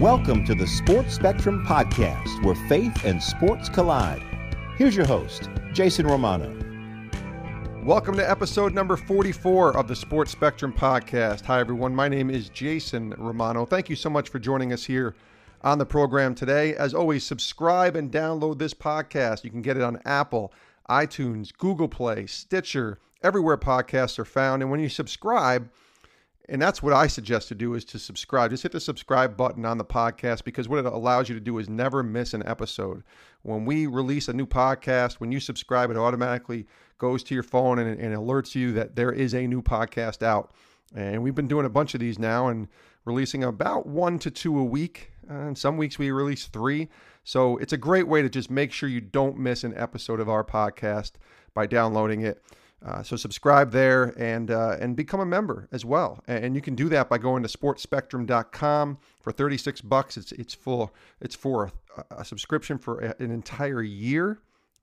Welcome to the Sports Spectrum Podcast, where faith and sports collide. Here's your host, Jason Romano. Welcome to episode number 44 of the Sports Spectrum Podcast. Hi, everyone. My name is Jason Romano. Thank you so much for joining us here on the program today. As always, subscribe and download this podcast. You can get it on Apple, iTunes, Google Play, Stitcher, everywhere podcasts are found. And when you subscribe, and that's what I suggest to do, is to subscribe. Just hit the subscribe button on the podcast, because what it allows you to do is never miss an episode. When we release a new podcast, when you subscribe, it automatically goes to your phone and alerts you that there is a new podcast out. And we've been doing a bunch of these now and releasing about 1 to 2 a week. And some weeks we release 3. So it's a great way to just make sure you don't miss an episode of our podcast by downloading it. So subscribe there and become a member as well. And you can do that by going to SportsSpectrum.com for $36. It's for a subscription for an entire year,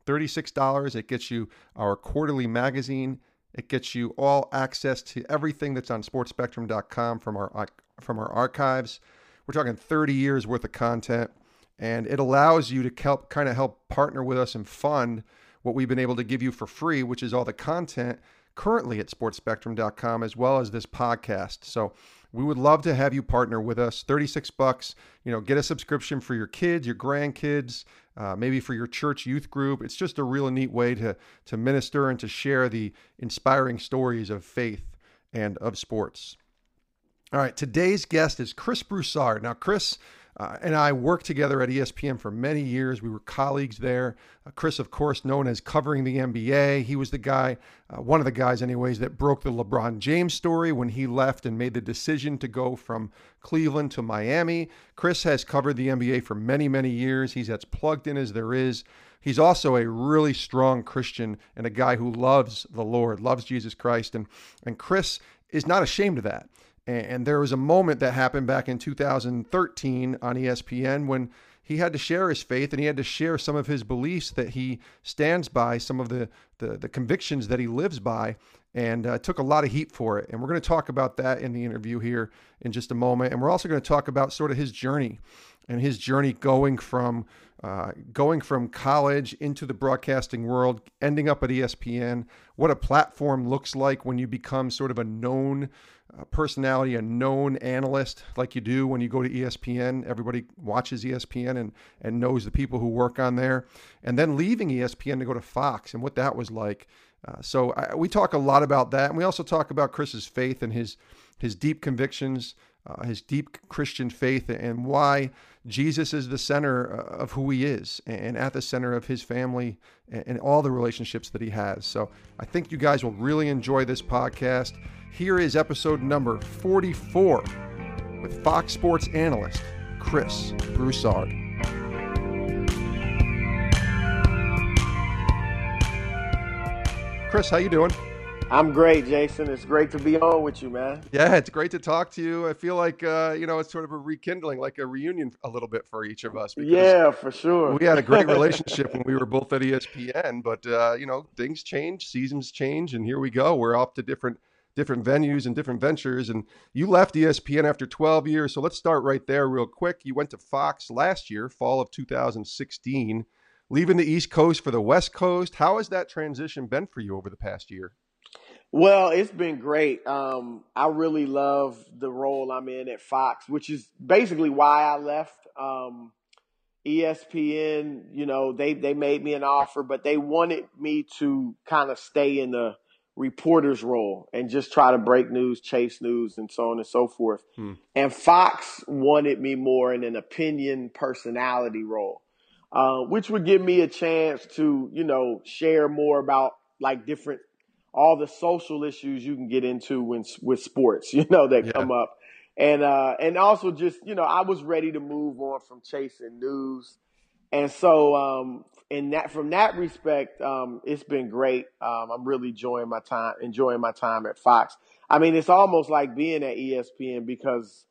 $36. It gets you our quarterly magazine. It gets you all access to everything that's on SportsSpectrum.com from our archives. We're talking 30 years worth of content, and it allows you to help partner with us and fund what we've been able to give you for free, which is all the content currently at sportspectrum.com, as well as this podcast. So we would love to have you partner with us. $36, you know, get a subscription for your kids, your grandkids, maybe for your church youth group. It's just a real neat way to minister and to share the inspiring stories of faith and of sports. All right. Today's guest is Chris Broussard. Now, Chris and I worked together at ESPN for many years. We were colleagues there. Chris, of course, known as covering the NBA. He was the guy, one of the guys anyways, that broke the LeBron James story when he left and made the decision to go from Cleveland to Miami. Chris has covered the NBA for many, many years. He's as plugged in as there is. He's also a really strong Christian and a guy who loves the Lord, loves Jesus Christ. And Chris is not ashamed of that. And there was a moment that happened back in 2013 on ESPN when he had to share his faith and he had to share some of his beliefs that he stands by, some of the convictions that he lives by, and took a lot of heat for it. And we're going to talk about that in the interview here in just a moment. And we're also going to talk about sort of his journey and his journey going from college into the broadcasting world, ending up at ESPN, what a platform looks like when you become sort of a known personality, a known analyst like you do when you go to ESPN. Everybody watches ESPN and knows the people who work on there. And then leaving ESPN to go to Fox and what that was like. So we talk a lot about that. And we also talk about Chris's faith and his deep convictions, his deep Christian faith, and why Jesus is the center of who he is and at the center of his family and all the relationships that he has. So I think you guys will really enjoy this podcast. Here is episode number 44 with Fox Sports analyst Chris Broussard. Chris, how you doing? I'm great, Jason. It's great to be on with you, man. Yeah, it's great to talk to you. I feel like, it's sort of a rekindling, like a reunion a little bit for each of us. Yeah, for sure. We had a great relationship when we were both at ESPN, but, things change, seasons change, and here we go. We're off to different venues and different ventures, and you left ESPN after 12 years, so let's start right there real quick. You went to Fox last year, fall of 2016, leaving the East Coast for the West Coast. How has that transition been for you over the past year? Well, it's been great. I really love the role I'm in at Fox, which is basically why I left ESPN. You know, they made me an offer, but they wanted me to kind of stay in the reporter's role and just try to break news, chase news, and so on and so forth. And Fox wanted me more in an opinion personality role, which would give me a chance to, share more about like different all the social issues you can get into with sports, that come up. And also just, I was ready to move on from chasing news. And so from that respect, it's been great. I'm really enjoying my time at Fox. I mean, it's almost like being at ESPN because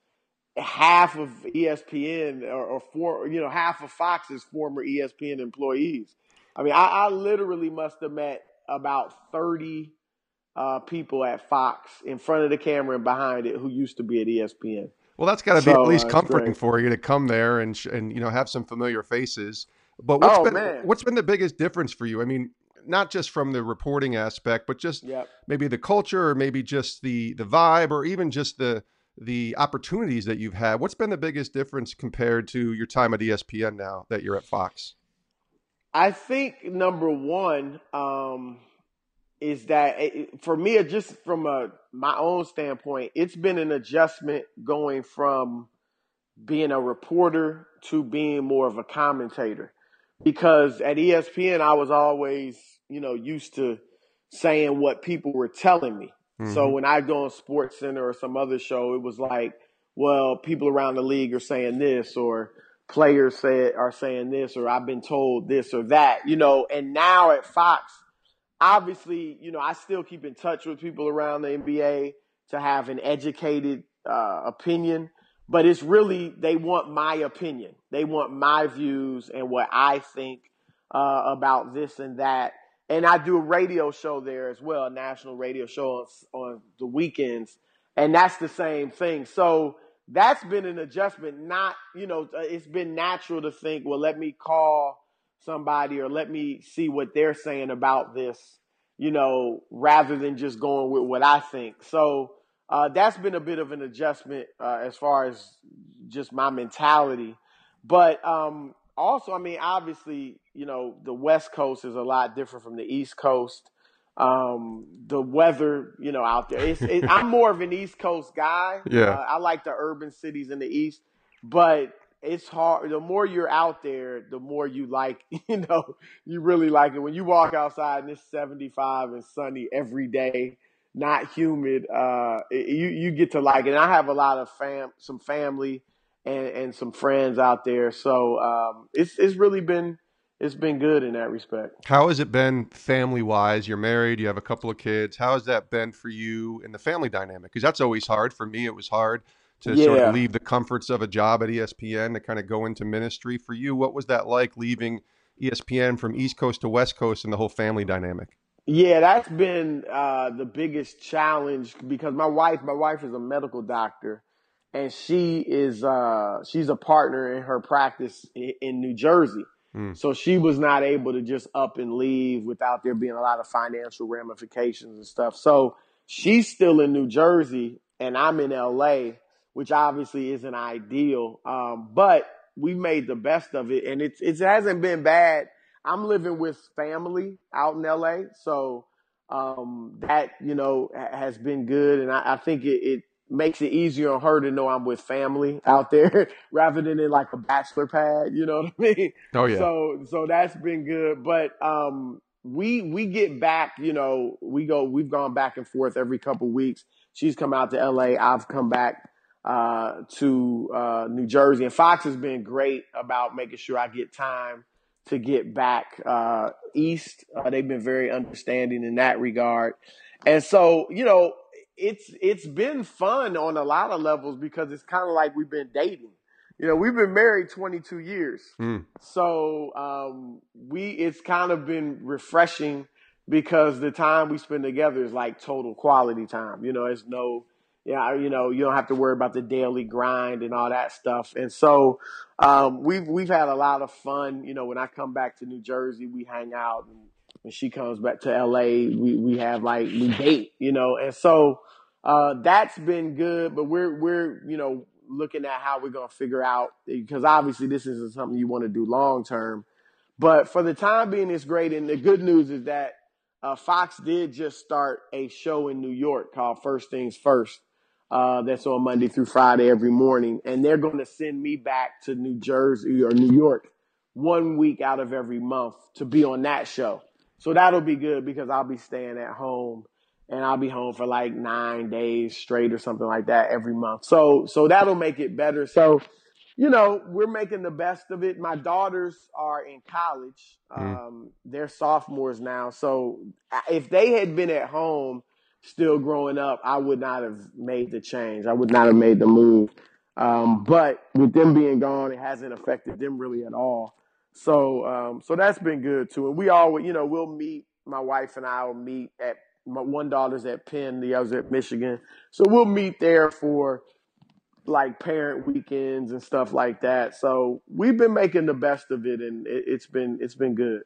half of ESPN or half of Fox is former ESPN employees. I mean, I literally must have met about 30 people at Fox in front of the camera and behind it who used to be at ESPN. Well, that's got to be at least comforting for you to come there and you know, have some familiar faces. But what's been the biggest difference for you? I mean, not just from the reporting aspect, but just maybe the culture, or maybe just the vibe, or even just the opportunities that you've had. What's been the biggest difference compared to your time at ESPN now that you're at Fox? I think number one is that for me, just from my own standpoint, it's been an adjustment going from being a reporter to being more of a commentator. Because at ESPN, I was always, you know, used to saying what people were telling me. Mm-hmm. So when I go on SportsCenter or some other show, it was like, well, people around the league are saying this, or players are saying this, or I've been told this or that, you know. And now at Fox, obviously, you know, I still keep in touch with people around the NBA to have an educated opinion, but it's really, they want my opinion. They want my views and what I think about this and that. And I do a radio show there as well, a national radio show on the weekends, and that's the same thing. So that's been an adjustment. Not, you know, it's been natural to think, well, let me call somebody or let me see what they're saying about this, you know, rather than just going with what I think. So that's been a bit of an adjustment as far as just my mentality. But also, I mean, obviously, you know, the West Coast is a lot different from the East Coast. The weather, you know, out there, I'm more of an East Coast guy. Yeah. I like the urban cities in the East, but it's hard. The more you're out there, the more you like, you know, you really like it when you walk outside and it's 75 and sunny every day, not humid. You get to like it. And I have a lot of some family and some friends out there. So, it's really been, it's been good in that respect. How has it been family-wise? You're married, you have a couple of kids. How has that been for you in the family dynamic? Because that's always hard. For me, it was hard to sort of leave the comforts of a job at ESPN to kind of go into ministry. For you, what was that like, leaving ESPN from East Coast to West Coast and the whole family dynamic? Yeah, that's been the biggest challenge, because my wife is a medical doctor, and she is she's a partner in her practice in New Jersey. So she was not able to just up and leave without there being a lot of financial ramifications and stuff. So she's still in New Jersey and I'm in LA, which obviously isn't ideal. But we made the best of it, and it hasn't been bad. I'm living with family out in LA. So that, you know, has been good. And I think it makes it easier on her to know I'm with family out there rather than in like a bachelor pad, you know what I mean? Oh yeah. So that's been good. But we get back, you know, we've gone back and forth every couple weeks. She's come out to LA, I've come back to New Jersey, and Fox has been great about making sure I get time to get back east. They've been very understanding in that regard. And so, you know, it's been fun on a lot of levels, because it's kind of like we've been dating. You know, we've been married 22 years. So it's kind of been refreshing, because the time we spend together is like total quality time. You know, you know, you don't have to worry about the daily grind and all that stuff. And so we've had a lot of fun. You know, when I come back to New Jersey, we hang out, and when she comes back to LA, we date, you know. And so that's been good, but we're you know, looking at how we're going to figure out, because obviously this isn't something you want to do long term. But for the time being, it's great. And the good news is that Fox did just start a show in New York called First Things First. That's on Monday through Friday every morning. And they're going to send me back to New Jersey or New York 1 week out of every month to be on that show. So that'll be good, because I'll be staying at home, and I'll be home for like 9 days straight or something like that every month. So that'll make it better. So, you know, we're making the best of it. My daughters are in college. They're sophomores now. So if they had been at home still growing up, I would not have made the change. I would not have made the move. But with them being gone, it hasn't affected them really at all. So that's been good too. And we always, you know, we'll meet, my wife and I will meet at, my one daughter's at Penn, the other's at Michigan. So we'll meet there for like parent weekends and stuff like that. So we've been making the best of it, and it's been good.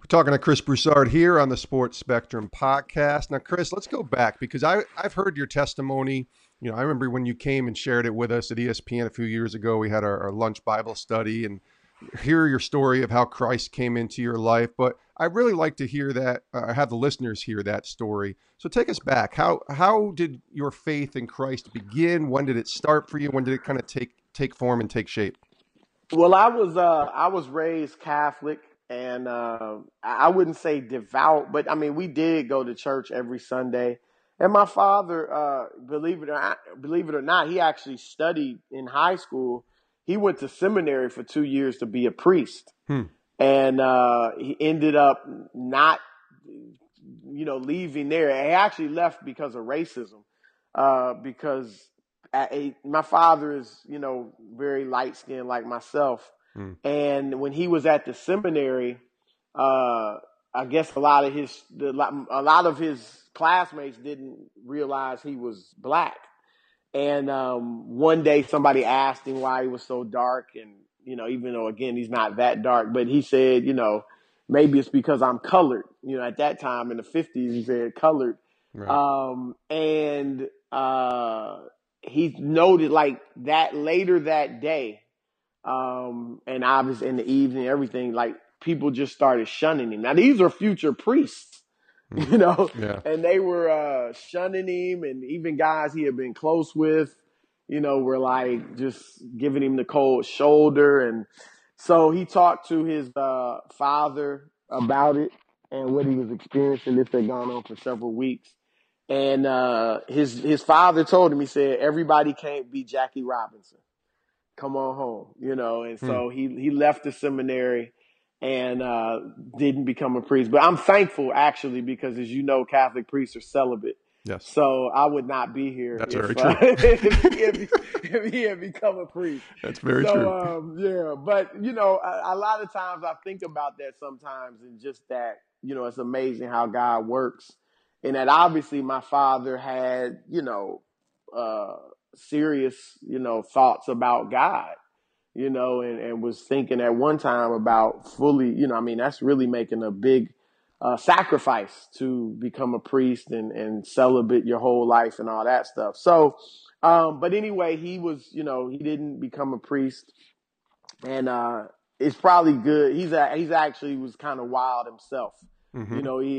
We're talking to Chris Broussard here on the Sports Spectrum podcast. Now, Chris, let's go back, because I've heard your testimony. You know, I remember when you came and shared it with us at ESPN a few years ago. We had our lunch Bible study and hear your story of how Christ came into your life. But I really like to hear that, have the listeners hear that story. So take us back. How did your faith in Christ begin? When did it start for you? When did it kind of take form and take shape? Well, I was raised Catholic. And I wouldn't say devout, but I mean, we did go to church every Sunday. And my father, believe it or not, he actually studied in high school. He went to seminary for 2 years to be a priest. And he ended up not, leaving there. He actually left because of racism, because my father is, very light skinned like myself. And when he was at the seminary, I guess a lot of his classmates didn't realize he was black. And one day somebody asked him why he was so dark. And, even though, again, he's not that dark, but he said, maybe it's because I'm colored. At that time in the 50s, he said colored. Right. He noted like that later that day. And obviously in the evening, everything, like people just started shunning him. Now these are future priests, and they were, shunning him, and even guys he had been close with, were like just giving him the cold shoulder. And so he talked to his, father about it and what he was experiencing. This had gone on for several weeks. And, his father told him, he said, everybody can't be Jackie Robinson. Come on home, and so he left the seminary and didn't become a priest. But I'm thankful, actually, because as you know, Catholic priests are celibate. Yes. So I would not be here if he had become a priest. That's very true. But, a lot of times I think about that sometimes, and just that, it's amazing how God works. And that obviously my father had, serious, thoughts about God, and was thinking at one time about fully, that's really making a big sacrifice to become a priest and celibate your whole life and all that stuff. So, but anyway, he was, he didn't become a priest, and it's probably good. He's actually was kind of wild himself, he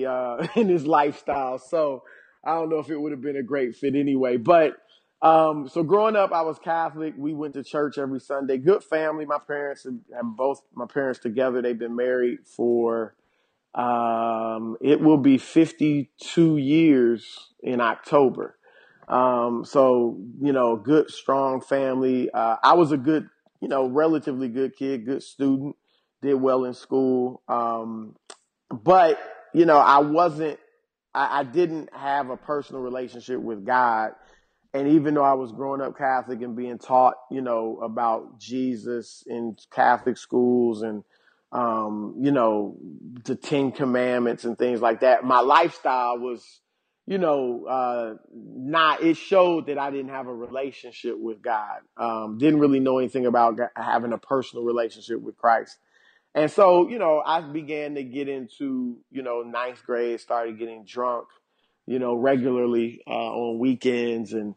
in his lifestyle. So I don't know if it would have been a great fit anyway, but so growing up, I was Catholic. We went to church every Sunday. Good family. My parents and both my parents together. They've been married for, it will be 52 years in October. So, good, strong family. I was a good, relatively good kid, good student, did well in school. But, I didn't have a personal relationship with God. And even though I was growing up Catholic and being taught, about Jesus in Catholic schools and, the Ten Commandments and things like that, my lifestyle was, it showed that I didn't have a relationship with God. Didn't really know anything about having a personal relationship with Christ. And so, I began to get into, ninth grade, started getting drunk, regularly on weekends, and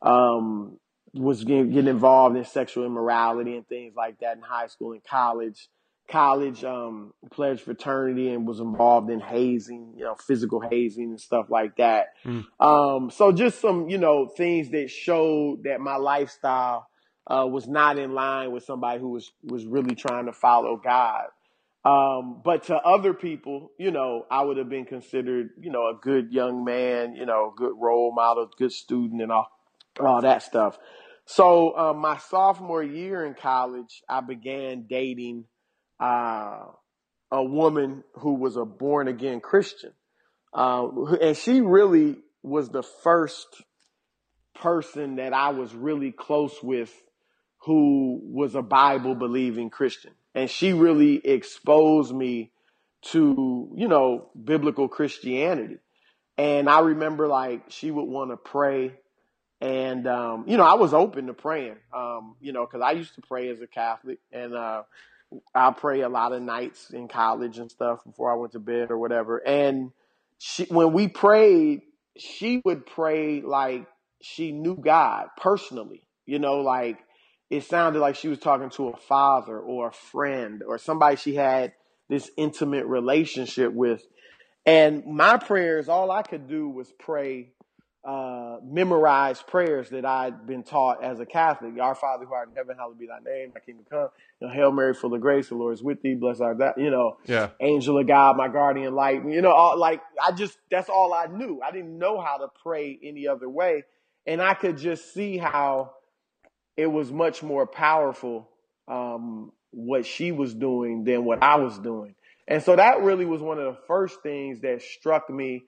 was getting involved in sexual immorality and things like that in high school and college. Pledged fraternity and was involved in hazing, physical hazing and stuff like that. So just some, things that showed that my lifestyle was not in line with somebody who was really trying to follow God. But to other people, I would have been considered, a good young man, good role model, good student, and all that stuff. So my sophomore year in college, I began dating a woman who was a born again Christian. And she really was the first person that I was really close with who was a Bible believing Christian. And she really exposed me to, biblical Christianity. And I remember, like, she would want to pray And, you know, I was open to praying, you know, because I used to pray as a Catholic, and I pray a lot of nights in college and stuff before I went to bed or whatever. And when we prayed, she would pray like she knew God personally, you know, like it sounded like she was talking to a father or a friend or somebody she had this intimate relationship with. And my prayers, all I could do was pray, memorize prayers that I'd been taught as a Catholic. Our Father who art in heaven, hallowed be thy name, thy kingdom come. You know, Hail Mary, full of grace, the Lord is with thee. Blessed art thou, you know, yeah. Angel of God, my guardian light. You know, all, like I just, that's all I knew. I didn't know how to pray any other way. And I could just see how it was much more powerful, what she was doing than what I was doing. And so that really was one of the first things that struck me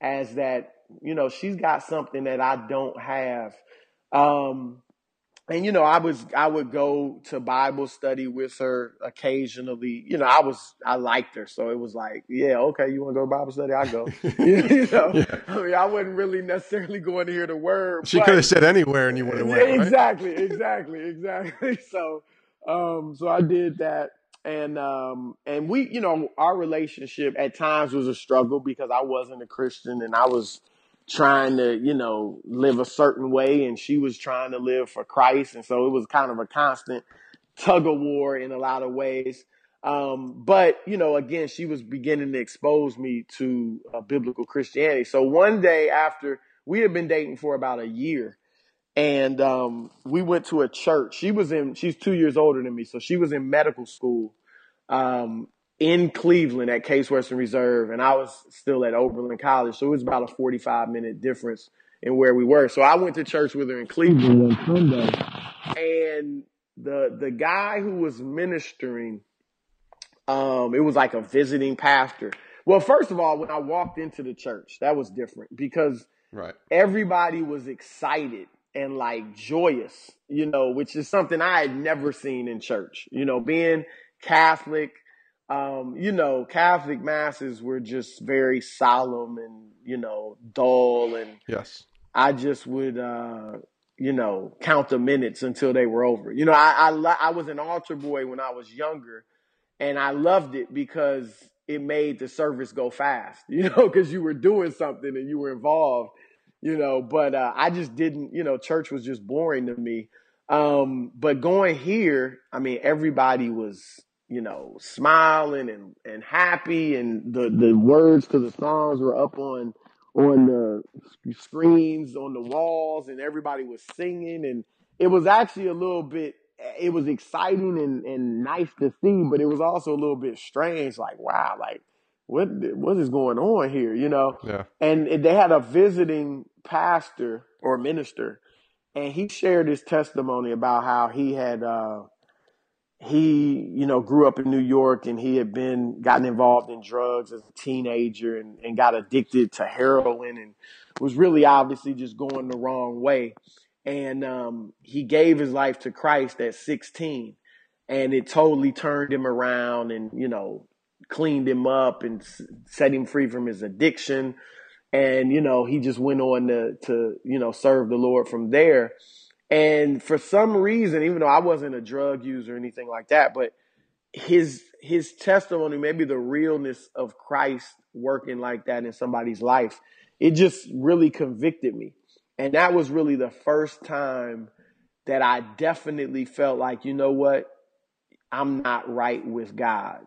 as that, you know, she's got something that I don't have. And, you know, I would go to Bible study with her occasionally. You know, I liked her. So it was like, yeah, okay, you want to go to Bible study? I'll go. You know, yeah. I mean, I wasn't really necessarily going to hear the word. She could have said anywhere and you would have went. Right? Exactly. So I did that. And we, you know, our relationship at times was a struggle because I wasn't a Christian and I was trying to, you know, live a certain way and she was trying to live for Christ. And so it was kind of a constant tug of war in a lot of ways. But, you know, again, she was beginning to expose me to biblical Christianity. So one day after we had been dating for about a year, and we went to a church. She's 2 years older than me, so she was in medical school in Cleveland at Case Western Reserve, and I was still at Oberlin College, so it was about a 45-minute difference in where we were. So I went to church with her in Cleveland one Sunday, and the guy who was ministering, it was like a visiting pastor. Well, first of all, when I walked into the church, that was different because everybody was excited and like joyous, you know, which is something I had never seen in church. You know, being Catholic, you know, Catholic masses were just very solemn and, you know, dull. And yes, I just would, you know, count the minutes until they were over. You know, I was an altar boy when I was younger, and I loved it because it made the service go fast, you know, because you were doing something and you were involved. You know, but I just didn't, you know, church was just boring to me. But going here, I mean, everybody was, you know, smiling and happy, and the words to the songs were up on the screens, on the walls, and everybody was singing. And it was actually a little bit, it was exciting and nice to see, but it was also a little bit strange, like, wow, like, what is going on here, you know? Yeah. And they had a visiting pastor or minister, and he shared his testimony about how he had, you know, grew up in New York, and he had gotten involved in drugs as a teenager and got addicted to heroin and was really obviously just going the wrong way. And he gave his life to Christ at 16, and it totally turned him around and, you know, cleaned him up and set him free from his addiction. And, you know, he just went on to, you know, serve the Lord from there. And for some reason, even though I wasn't a drug user or anything like that, but his testimony, maybe the realness of Christ working like that in somebody's life, it just really convicted me. And that was really the first time that I definitely felt like, you know what, I'm not right with God.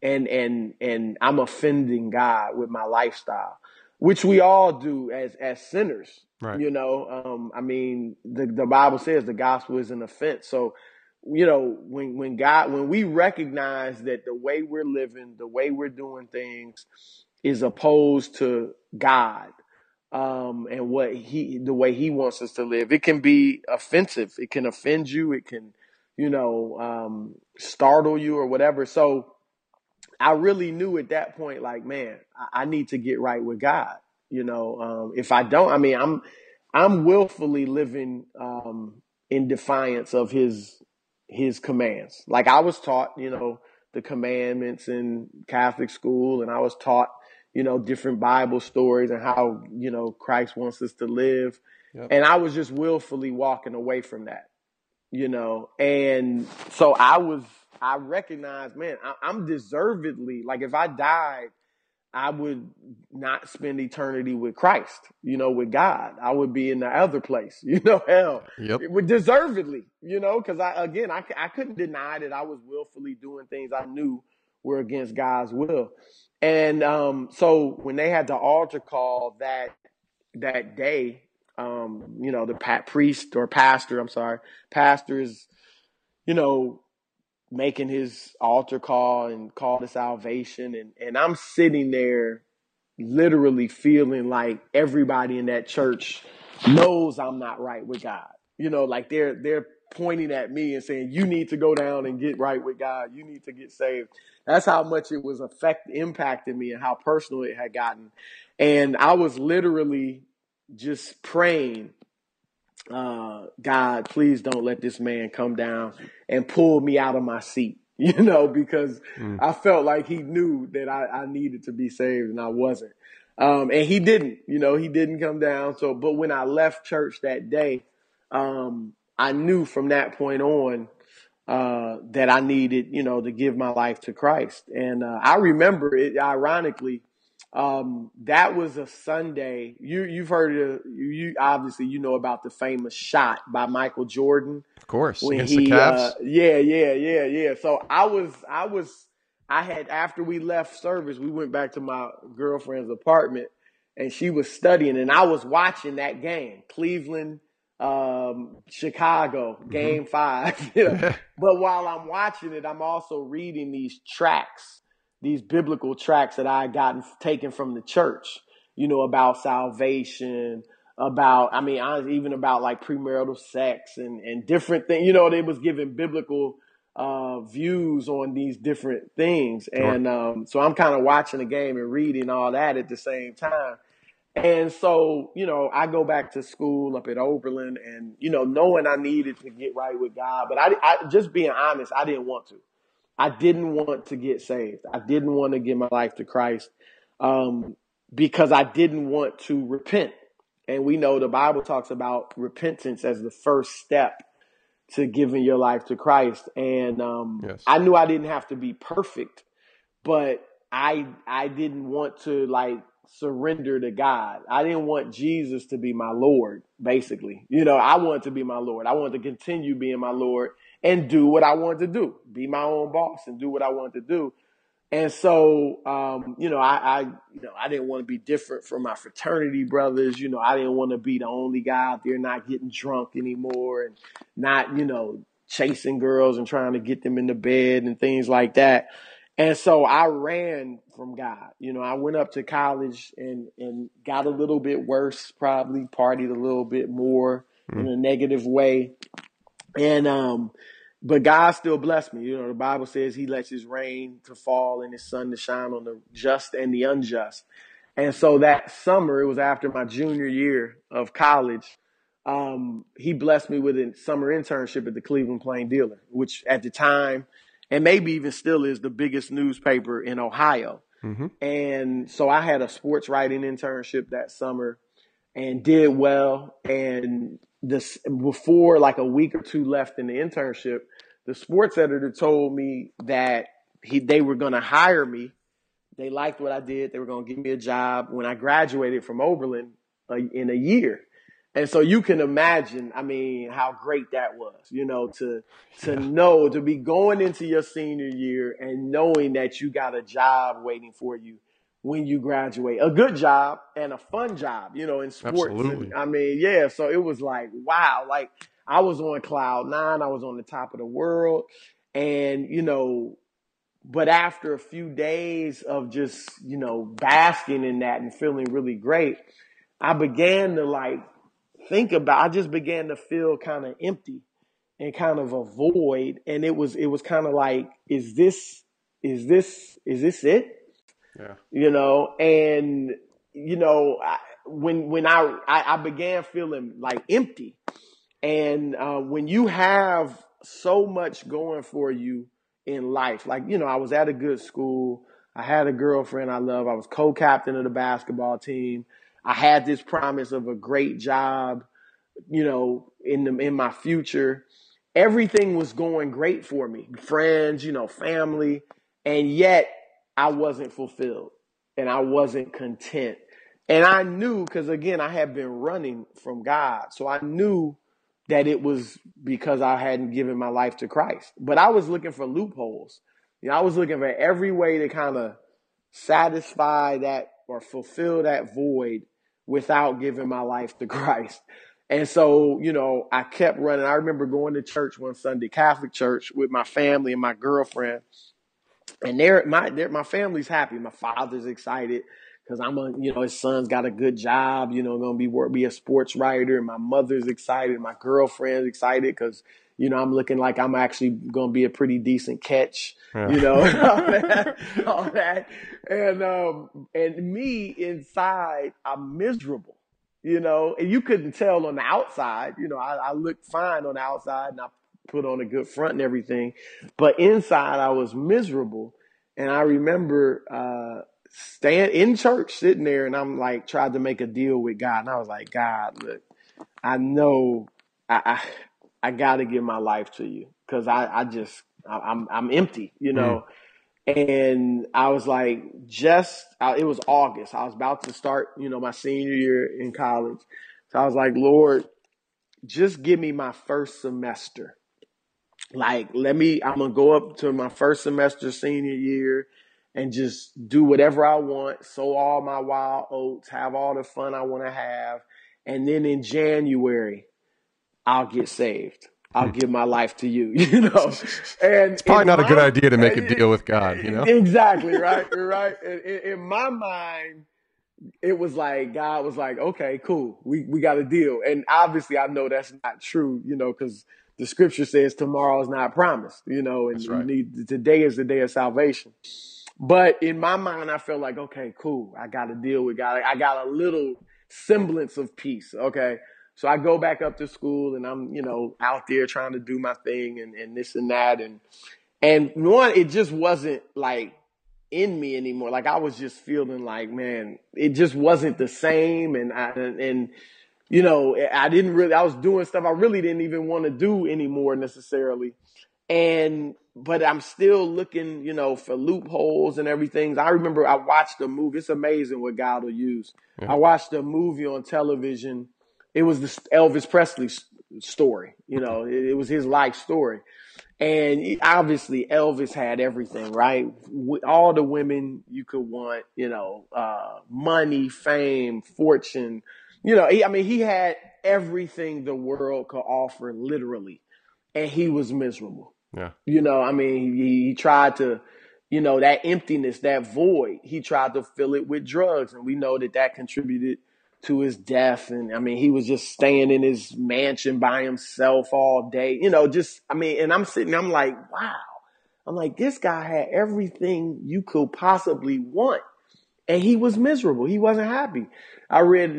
And I'm offending God with my lifestyle, which we all do as sinners, right? You know, I mean, the Bible says the gospel is an offense. So, you know, when we recognize that the way we're living, the way we're doing things is opposed to God, and the way he wants us to live, it can be offensive. It can offend you. It can, you know, startle you or whatever. So I really knew at that point, like, man, I need to get right with God. You know, if I don't, I mean, I'm willfully living in defiance of his commands. Like I was taught, you know, the commandments in Catholic school, and I was taught, you know, different Bible stories and how, you know, Christ wants us to live. Yep. And I was just willfully walking away from that, you know. And so I recognized, man, I'm deservedly, like, if I died, I would not spend eternity with Christ, you know, with God. I would be in the other place, you know, hell. Yep. It would deservedly, you know, because I couldn't deny that I was willfully doing things I knew were against God's will. And so when they had the altar call that day, you know, the pastor is, you know, making his altar call and call to salvation. And I'm sitting there literally feeling like everybody in that church knows I'm not right with God. You know, like they're pointing at me and saying, you need to go down and get right with God. You need to get saved. That's how much it was impacting me and how personal it had gotten. And I was literally just praying, God, please don't let this man come down and pull me out of my seat, you know, because I felt like he knew that I needed to be saved and I wasn't. And he didn't, you know, he didn't come down. So, but when I left church that day, I knew from that point on, that I needed, you know, to give my life to Christ. And, I remember it ironically, that was a Sunday. You've heard of, you obviously, you know about the famous shot by Michael Jordan. Of course. When against the Cavs. Yeah. So after we left service, we went back to my girlfriend's apartment and she was studying and I was watching that game, Cleveland, Chicago, game 5. You know? But while I'm watching it, I'm also reading these tracts, these biblical tracts that I had gotten taken from the church, you know, about salvation, even about like premarital sex and different things, you know, they was giving biblical views on these different things. And so I'm kind of watching the game and reading all that at the same time. And so, you know, I go back to school up at Oberlin and, you know, knowing I needed to get right with God, but I just being honest, I didn't want to. I didn't want to get saved. I didn't want to give my life to Christ because I didn't want to repent. And we know the Bible talks about repentance as the first step to giving your life to Christ. And yes. I knew I didn't have to be perfect, but I didn't want to like surrender to God. I didn't want Jesus to be my Lord, basically. You know, I wanted to be my Lord. I wanted to continue being my Lord and do what I wanted to do, be my own boss and do what I wanted to do. And so, you know, I didn't want to be different from my fraternity brothers. You know, I didn't want to be the only guy out there not getting drunk anymore and not, you know, chasing girls and trying to get them into bed and things like that. And so I ran from God. You know, I went up to college and got a little bit worse, probably partied a little bit more in a negative way. And, but God still blessed me. You know, the Bible says he lets his rain to fall and his sun to shine on the just and the unjust. And so that summer, it was after my junior year of college. He blessed me with a summer internship at the Cleveland Plain Dealer, which at the time, and maybe even still is the biggest newspaper in Ohio. And so I had a sports writing internship that summer and did well. And this before like a week or two left in the internship, the sports editor told me that they were going to hire me. They liked what I did. They were going to give me a job when I graduated from Oberlin in a year. And so you can imagine, I mean, how great that was, you know, to know, to be going into your senior year and knowing that you got a job waiting for you when you graduate, a good job and a fun job, you know, in sports. And, I mean, yeah. So it was like, wow, like I was on cloud nine, I was on the top of the world. And, you know, but after a few days of just, you know, basking in that and feeling really great, I began to like think about, I just began to feel kind of empty and kind of a void. And it was kind of like, is this it? Yeah. You know, and, you know, when I began feeling like empty, and when you have so much going for you in life, like, you know, I was at a good school. I had a girlfriend I love. I was co-captain of the basketball team. I had this promise of a great job. you know, in my future. Everything was going great for me, friends, you know, family, and yet I wasn't fulfilled and I wasn't content. And I knew, because again, I had been running from God. So I knew that it was because I hadn't given my life to Christ. But I was looking for loopholes. You know, I was looking for every way to kind of satisfy that or fulfill that void without giving my life to Christ. And so, you know, I kept running. I remember going to church one Sunday, Catholic church, with my family and my girlfriend. And my family's happy. My father's excited because his son's got a good job, you know, going to be a sports writer. And my mother's excited. My girlfriend's excited because, you know, I'm looking like I'm actually going to be a pretty decent catch, you know, all that. And me inside, I'm miserable. You know, and you couldn't tell on the outside. You know, I looked fine on the outside and I put on a good front and everything. But inside, I was miserable. And I remember sitting there, and I'm like, tried to make a deal with God. And I was like, God, look, I know I got to give my life to you because I'm empty, you know. Mm-hmm. And I was like, it was August. I was about to start, you know, my senior year in college. So I was like, Lord, just give me my first semester. Like, I'm going to go up to my first semester senior year and just do whatever I want, sow all my wild oats, have all the fun I want to have. And then in January, I'll get saved. I'll give my life to you, you know. And it's probably not a good idea to make a deal with God, you know. Exactly, right? Right. In my mind, it was like God was like, okay, cool, we got a deal. And obviously I know that's not true, you know, because the scripture says tomorrow is not promised, you know, and right. Today is the day of salvation. But in my mind, I felt like, okay, cool, I got a deal with God. I got a little semblance of peace, okay. So I go back up to school and I'm, you know, out there trying to do my thing and this and that. And one, it just wasn't like in me anymore. Like I was just feeling like, man, it just wasn't the same. And you know, I was doing stuff I really didn't even want to do anymore necessarily. But I'm still looking, you know, for loopholes and everything. I remember I watched a movie. It's amazing what God will use. Yeah. I watched a movie on television. It was the Elvis Presley story, you know, it was his life story. And obviously Elvis had everything, right? All the women you could want, you know, money, fame, fortune, you know, he had everything the world could offer literally. And he was miserable. Yeah. You know, he tried to, you know, that emptiness, that void, he tried to fill it with drugs. And we know that contributed to his death. And he was just staying in his mansion by himself all day, you know, and I'm sitting, I'm like, wow. I'm like, this guy had everything you could possibly want. And he was miserable. He wasn't happy. I read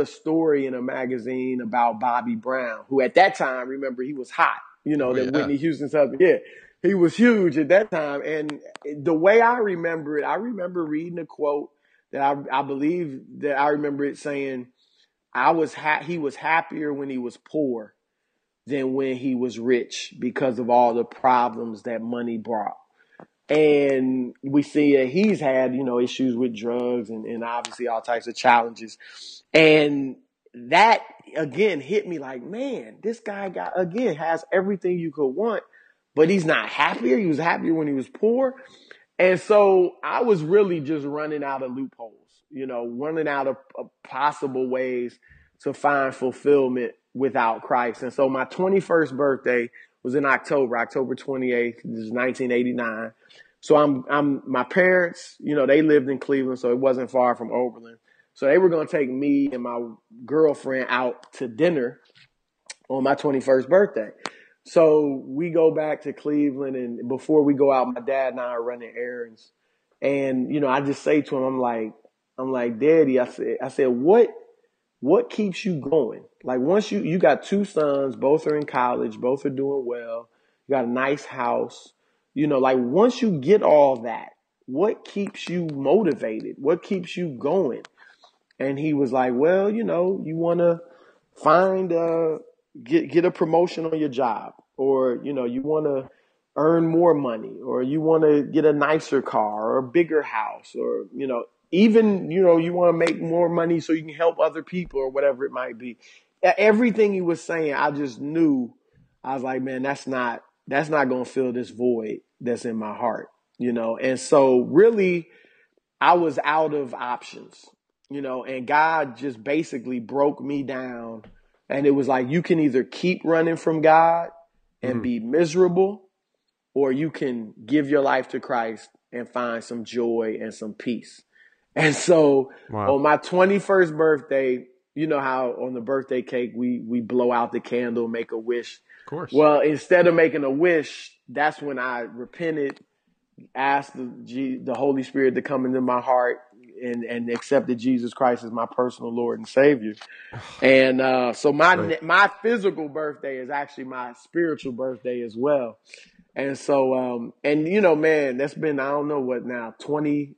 a story in a magazine about Bobby Brown, who at that time, remember, he was hot, you know, Whitney Houston's husband. Yeah. He was huge at that time. And the way I remember it, I remember reading a quote that I believe that I remember it saying, he was happier when he was poor than when he was rich because of all the problems that money brought. And we see that he's had, you know, issues with drugs and obviously all types of challenges. And that again hit me like, man, this guy has everything you could want, but he's not happier. He was happier when he was poor. And so I was really just running out of loopholes, you know, running out of possible ways to find fulfillment without Christ. And so my 21st birthday was in October 28th, 1989. So my parents, you know, they lived in Cleveland, so it wasn't far from Oberlin. So they were going to take me and my girlfriend out to dinner on my 21st birthday. So we go back to Cleveland, and before we go out, my dad and I are running errands. And, you know, I just say to him, I'm like, Daddy, I said, what keeps you going? Like, once you got two sons, both are in college, both are doing well. You got a nice house, you know, like once you get all that, what keeps you motivated? What keeps you going? And he was like, well, you know, you want to, find get a promotion on your job, or, you know, you want to earn more money, or you want to get a nicer car or a bigger house, or, you know, even, you know, you want to make more money so you can help other people or whatever it might be. Everything he was saying, I just knew. I was like, man, that's not going to fill this void that's in my heart, you know? And so really I was out of options, you know, and God just basically broke me down. And it was like, you can either keep running from God and be miserable, or you can give your life to Christ and find some joy and some peace. And so on my 21st birthday, you know how on the birthday cake, we blow out the candle, make a wish. Of course. Well, instead of making a wish, that's when I repented, asked the Holy Spirit to come into my heart, and accepted Jesus Christ as my personal Lord and Savior. And so my physical birthday is actually my spiritual birthday as well. And so, and you know, man, that's been, I don't know what now,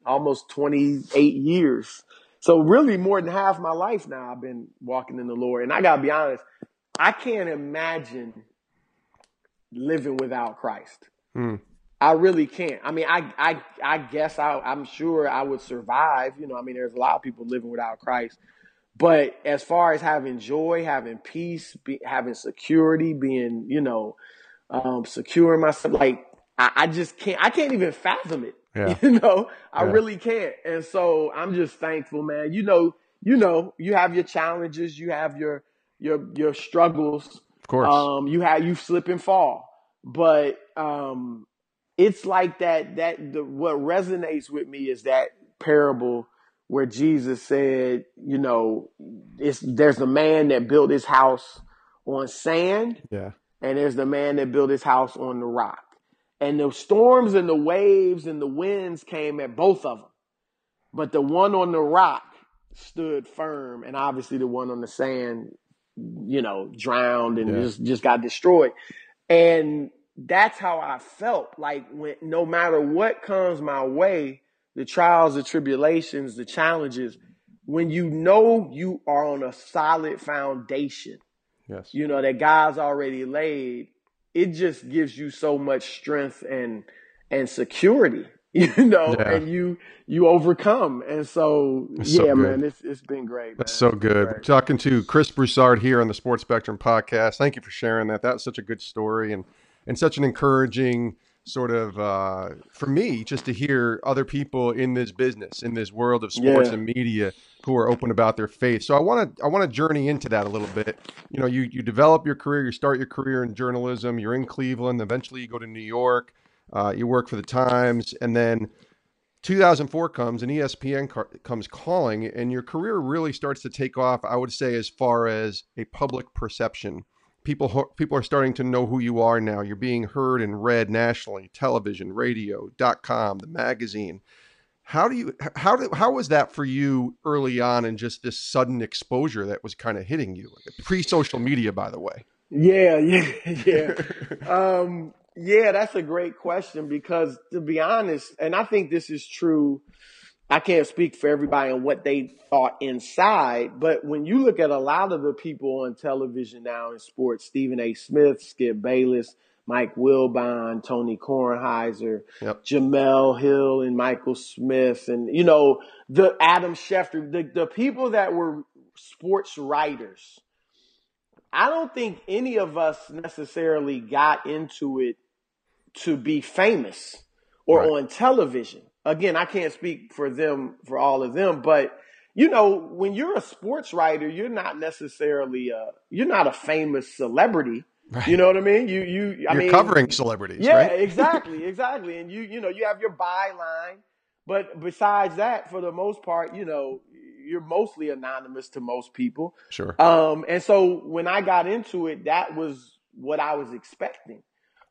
almost 28 years. So really more than half my life now I've been walking in the Lord. And I got to be honest, I can't imagine living without Christ. I really can't. I mean, I guess I'm sure I would survive. You know, I mean, there's a lot of people living without Christ. But as far as having joy, having peace, having security, being, you know, securing myself, like I just can't. I can't even fathom it. Yeah. You know, I really can't. And so I'm just thankful, man. You know, you have your challenges, you have your struggles. Of course, you slip and fall, but it's like what resonates with me is that parable where Jesus said, you know, there's a man that built his house on sand. Yeah. And there's the man that built his house on the rock. And the storms and the waves and the winds came at both of them. But the one on the rock stood firm. And obviously the one on the sand, you know, drowned and just got destroyed. And that's how I felt. Like, when, no matter what comes my way, the trials, the tribulations, the challenges, when you know you are on a solid foundation, yes, you know, that God's already laid, it just gives you so much strength and security, you know, and you overcome. And so, man, it's been great. That's so good. We're talking to Chris Broussard here on the Sports Spectrum podcast. Thank you for sharing that. That was such a good story and such an encouraging sort of, for me, just to hear other people in this business, in this world of sports and media, who are open about their faith. So I want to journey into that a little bit. You know, you develop your career, you start your career in journalism, you're in Cleveland, eventually you go to New York, you work for the Times, and then 2004 comes and ESPN comes calling, and your career really starts to take off, I would say, as far as a public perception. People are starting to know who you are now. You're being heard and read nationally, television, radio, .com, the magazine. How was that for you early on, and just this sudden exposure that was kind of hitting you? Pre-social media, by the way. Yeah. That's a great question, because to be honest, and I think this is true, I can't speak for everybody and what they thought inside, but when you look at a lot of the people on television now in sports, Stephen A. Smith, Skip Bayless, Mike Wilbon, Tony Kornheiser, Jamel Hill and Michael Smith, and, you know, the Adam Schefter, the people that were sports writers, I don't think any of us necessarily got into it to be famous or on television. Again, I can't speak for them, for all of them, but, you know, when you're a sports writer, you're not necessarily you're not a famous celebrity. Right. You know what I mean? You're covering celebrities, right? Yeah, exactly. And you know, you have your byline, but besides that, for the most part, you know, you're mostly anonymous to most people. Sure. And so when I got into it, that was what I was expecting.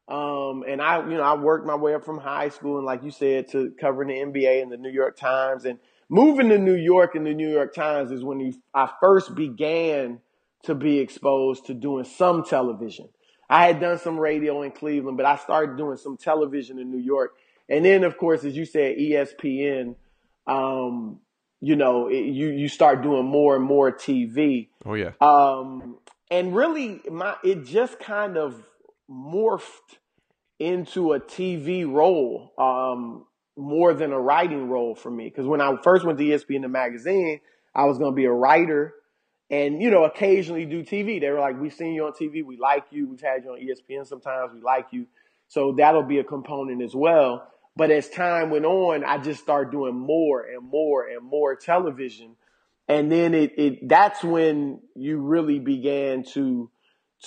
And I worked my way up from high school and, like you said, to covering the NBA and the New York Times, and moving to New York and the New York Times is when I first began to be exposed to doing some television. I had done some radio in Cleveland, but I started doing some television in New York. And then, of course, as you said, ESPN, you know, you start doing more and more TV. Oh, yeah. And really, it just kind of morphed into a TV role more than a writing role for me. Because when I first went to ESPN, the magazine, I was going to be a writer and, you know, occasionally do TV. They were like, we've seen you on TV. We like you. We've had you on ESPN sometimes. We like you. So that'll be a component as well. But as time went on, I just started doing more and more and more television. And then that's when you really began to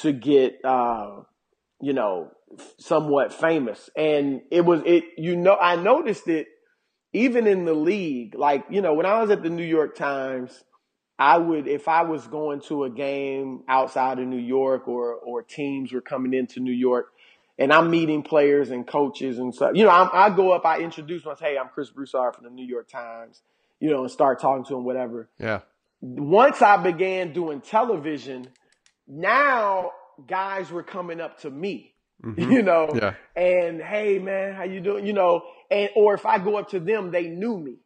get, you know, somewhat famous. And I noticed it even in the league. Like, you know, when I was at the New York Times, if I was going to a game outside of New York or teams were coming into New York, and I'm meeting players and coaches and stuff. You know, I go up, I introduce myself. Hey, I'm Chris Broussard from the New York Times. You know, and start talking to them, whatever. Yeah. Once I began doing television, now guys were coming up to me. Mm-hmm. You know, yeah. And hey man, how you doing? You know, and or if I go up to them, they knew me.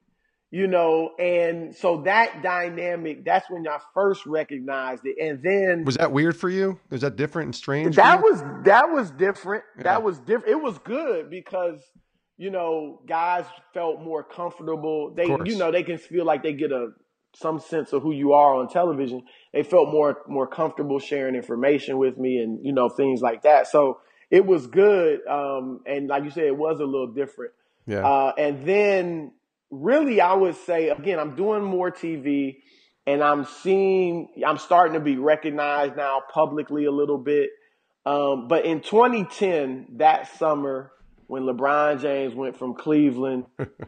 You know, and so that dynamic, that's when I first recognized it. And then was that weird for you? Was that different and strange? That was different. Yeah. That was different. It was good because, you know, guys felt more comfortable. They, you know, they can feel like they get some sense of who you are on television. They felt more comfortable sharing information with me and, you know, things like that. So it was good. And like you said, it was a little different. Yeah. And then, really, I would say, again, I'm doing more TV and I'm starting to be recognized now publicly a little bit. But in 2010, that summer when LeBron James went from Cleveland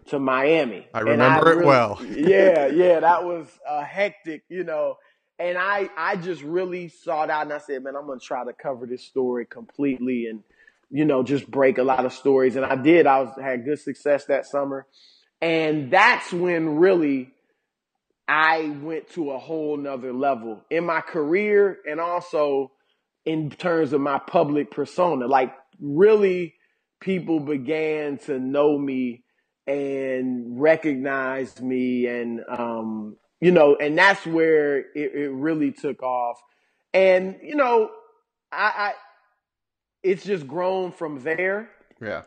to Miami. I remember it well. Yeah, that was hectic, you know. And I just really sought out and I said, man, I'm going to try to cover this story completely and, you know, just break a lot of stories. And I did. I had good success that summer. And that's when really I went to a whole nother level in my career and also in terms of my public persona. Like really people began to know me and recognize me and, you know, and that's where it really took off. And, you know, it's just grown from there. Yeah.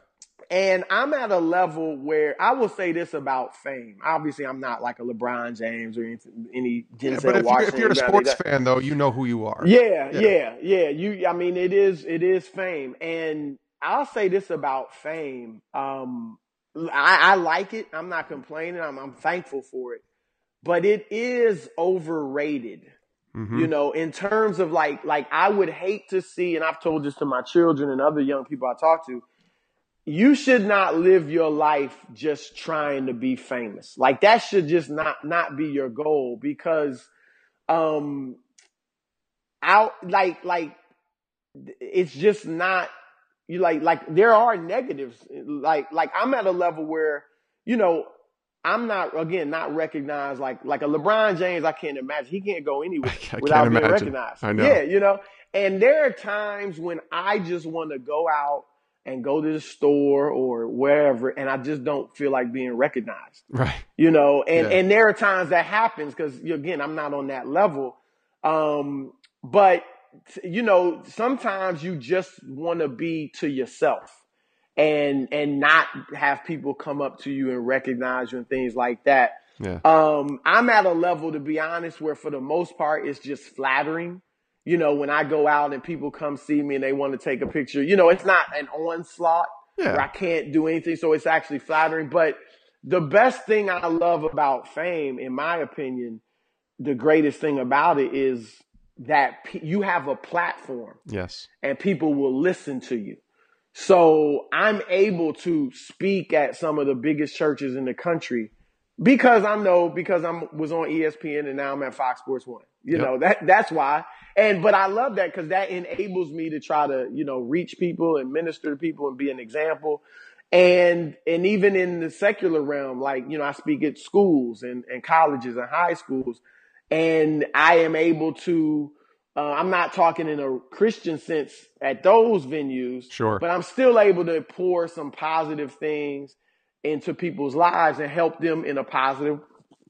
And I'm at a level where I will say this about fame. Obviously, I'm not like a LeBron James or any Denzel Washington. If you're a sports fan, though, you know who you are. Yeah. I mean, it is fame. And I'll say this about fame. I like it. I'm not complaining. I'm thankful for it. But it is overrated. Mm-hmm. You know, in terms of like I would hate to see, and I've told this to my children and other young people I talk to, you should not live your life just trying to be famous. Like that should just not be your goal because, it's just not you like there are negatives. Like I'm at a level where, you know, I'm not recognized like a LeBron James. I can't imagine he can't go anywhere without being recognized. I know. Yeah, you know, and there are times when I just want to go out and go to the store or wherever, and I just don't feel like being recognized. Right. You know, and there are times that happens because, again, I'm not on that level. But, you know, sometimes you just want to be to yourself and not have people come up to you and recognize you and things like that. Yeah. I'm at a level, to be honest, where for the most part it's just flattering. You know, when I go out and people come see me and they want to take a picture, you know, it's not an onslaught where I can't do anything. So it's actually flattering. But the best thing I love about fame, in my opinion, the greatest thing about it is that you have a platform. Yes. And people will listen to you. So I'm able to speak at some of the biggest churches in the country because I was on ESPN and now I'm at Fox Sports 1. You know, that's why. But I love that because that enables me to try to, you know, reach people and minister to people and be an example. And even in the secular realm, like, you know, I speak at schools and colleges and high schools, and I am able to, I'm not talking in a Christian sense at those venues, sure, but I'm still able to pour some positive things into people's lives and help them in a positive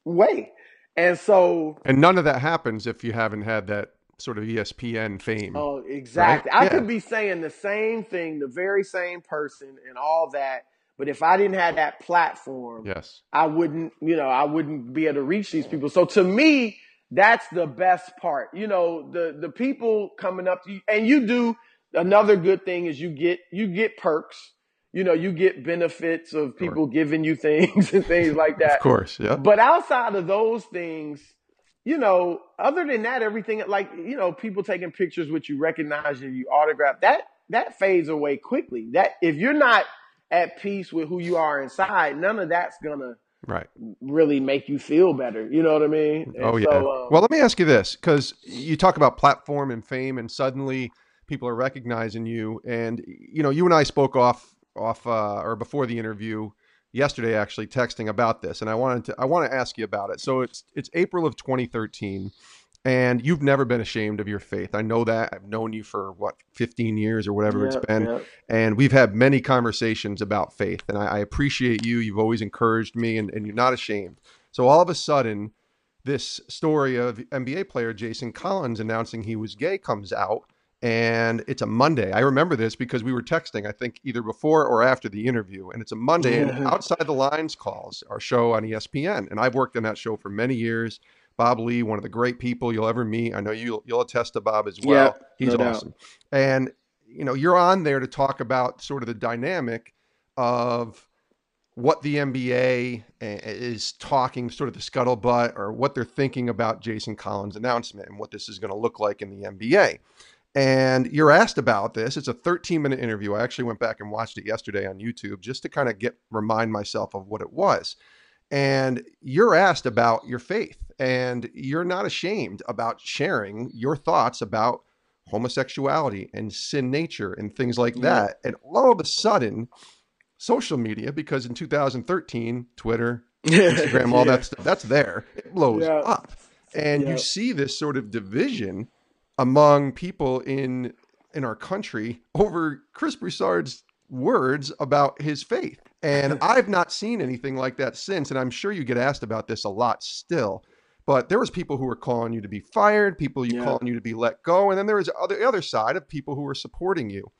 way. And so, and none of that happens if you haven't had that sort of ESPN fame. Oh, exactly. Right? I could be saying the same thing, the very same person and all that. But if I didn't have that platform, I wouldn't, you know, I wouldn't be able to reach these people. So to me, that's the best part. You know, the people coming up to you, and you do another good thing is you get perks. You know, you get benefits of people giving you things and things like that. Of course, yeah. But outside of those things, you know, other than that, everything, like, you know, people taking pictures with you, recognizing you, autograph, that fades away quickly. That if you're not at peace with who you are inside, none of that's gonna really make you feel better. You know what I mean? And well, let me ask you this, because you talk about platform and fame, and suddenly people are recognizing you. And you know, you and I spoke off, or before the interview yesterday, actually texting about this. And I want to ask you about it. So it's April of 2013 and you've never been ashamed of your faith. I know that. I've known you for what, 15 years or whatever it's been. Yep. And we've had many conversations about faith, and I appreciate you. You've always encouraged me, and you're not ashamed. So all of a sudden, this story of NBA player Jason Collins announcing he was gay comes out. And it's a Monday. I remember this because we were texting, I think, either before or after the interview. And it's a Monday, and Outside the Lines calls, our show on ESPN. And I've worked on that show for many years. Bob Lee, one of the great people you'll ever meet. I know you'll attest to Bob as well. Yeah, he's awesome. And, you know, you're on there to talk about sort of the dynamic of what the NBA is talking, sort of the scuttlebutt, or what they're thinking about Jason Collins' announcement and what this is going to look like in the NBA. And you're asked about this. It's a 13-minute interview. I actually went back and watched it yesterday on YouTube just to kind of remind myself of what it was. And you're asked about your faith, and you're not ashamed about sharing your thoughts about homosexuality and sin nature and things like that. And all of a sudden, social media, because in 2013, Twitter, Instagram, all that stuff, that's there. It blows up. And you see this sort of division among people in our country over Chris Broussard's words about his faith. And I've not seen anything like that since. And I'm sure you get asked about this a lot still, but there was people who were calling you to be fired, people calling you to be let go. And then there was the other side of people who were supporting you.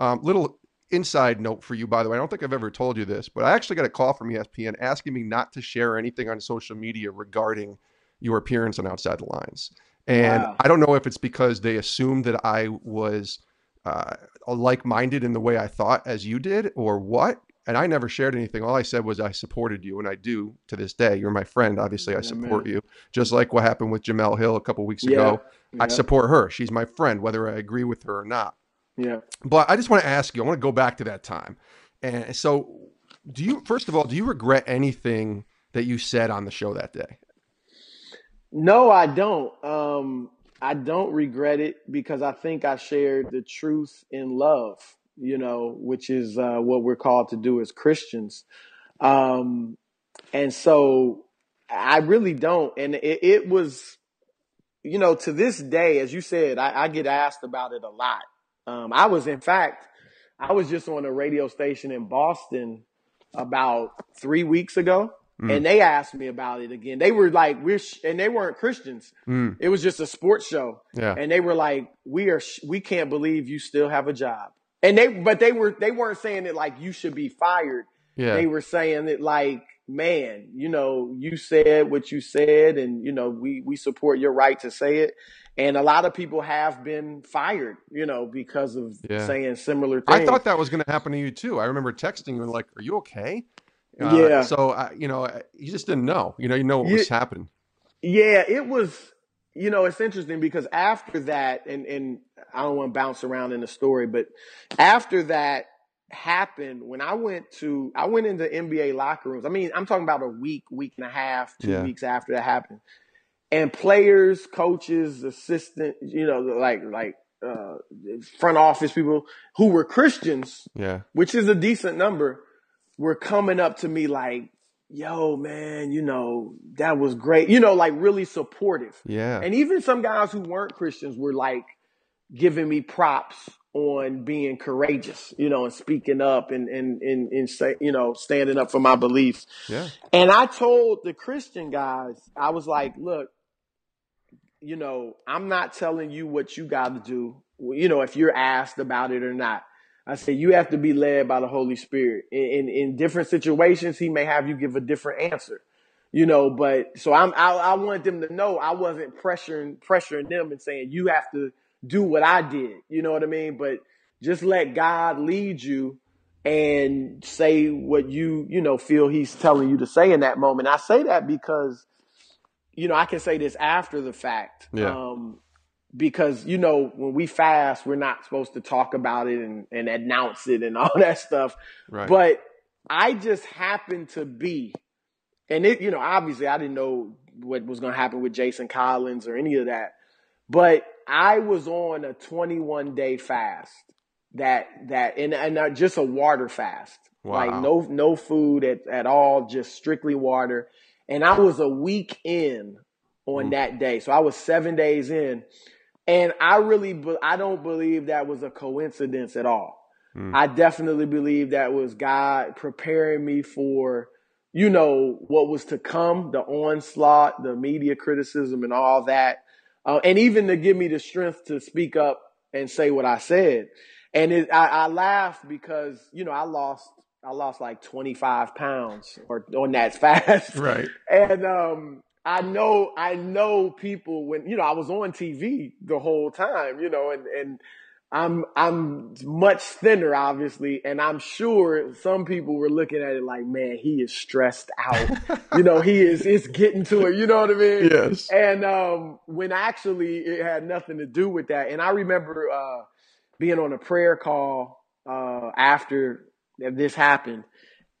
Little inside note for you, by the way, I don't think I've ever told you this, but I actually got a call from ESPN asking me not to share anything on social media regarding your appearance on Outside the Lines. And I don't know if it's because they assumed that I was like-minded in the way I thought as you did or what. And I never shared anything. All I said was I supported you, and I do to this day. You're my friend. Obviously, I support you. Just like what happened with Jamel Hill a couple of weeks ago. Yeah. I support her. She's my friend, whether I agree with her or not. Yeah. But I just want to ask you, I want to go back to that time. And so do you, first of all, do you regret anything that you said on the show that day? No, I don't. I don't regret it because I think I shared the truth in love, you know, which is what we're called to do as Christians. And so I really don't. And it was, you know, to this day, as you said, I get asked about it a lot. I was just on a radio station in Boston about 3 weeks ago. And they asked me about it again. They were like, and they weren't Christians. It was just a sports show. Yeah. And they were like, we can't believe you still have a job. And they weren't saying it like you should be fired. Yeah. They were saying it like, man, you know, you said what you said, and you know, we support your right to say it. And a lot of people have been fired, you know, because of saying similar things. I thought that was going to happen to you too. I remember texting you and like, are you okay? So, you know, you just didn't know, you know what was happening. Yeah, it was, you know, it's interesting because after that, and I don't want to bounce around in the story, but after that happened, when I went into NBA locker rooms. I mean, I'm talking about a week and a half, two weeks after that happened, and players, coaches, assistants, you know, like front office people who were Christians, which is a decent number, were coming up to me like, yo, man, you know, that was great. You know, like really supportive. Yeah. And even some guys who weren't Christians were like giving me props on being courageous, you know, and speaking up and say, you know, standing up for my beliefs. Yeah. And I told the Christian guys, I was like, look, you know, I'm not telling you what you got to do, you know, if you're asked about it or not. I said, you have to be led by the Holy Spirit. In different situations, he may have you give a different answer, you know, but so I wanted them to know I wasn't pressuring them and saying, you have to do what I did. You know what I mean? But just let God lead you and say what you know, feel he's telling you to say in that moment. I say that because, you know, I can say this after the fact. Yeah. Because, you know, when we fast, we're not supposed to talk about it and announce it and all that stuff. Right. But I just happened to be, and it, you know, obviously I didn't know what was going to happen with Jason Collins or any of that, but I was on a 21-day fast and just a water fast. Wow. Like no food at all, just strictly water. And I was a week in on that day. So I was 7 days in. And I don't believe that was a coincidence at all. Mm. I definitely believe that was God preparing me for, you know, what was to come, the onslaught, the media criticism and all that. And even to give me the strength to speak up and say what I said. And I laughed because, you know, I lost like 25 pounds on that fast. Right. And, I know people when, you know, I was on TV the whole time, you know, and I'm much thinner, obviously. And I'm sure some people were looking at it like, man, he is stressed out. You know, it's getting to it. You know what I mean? Yes. And, when actually it had nothing to do with that. And I remember, being on a prayer call, after this happened.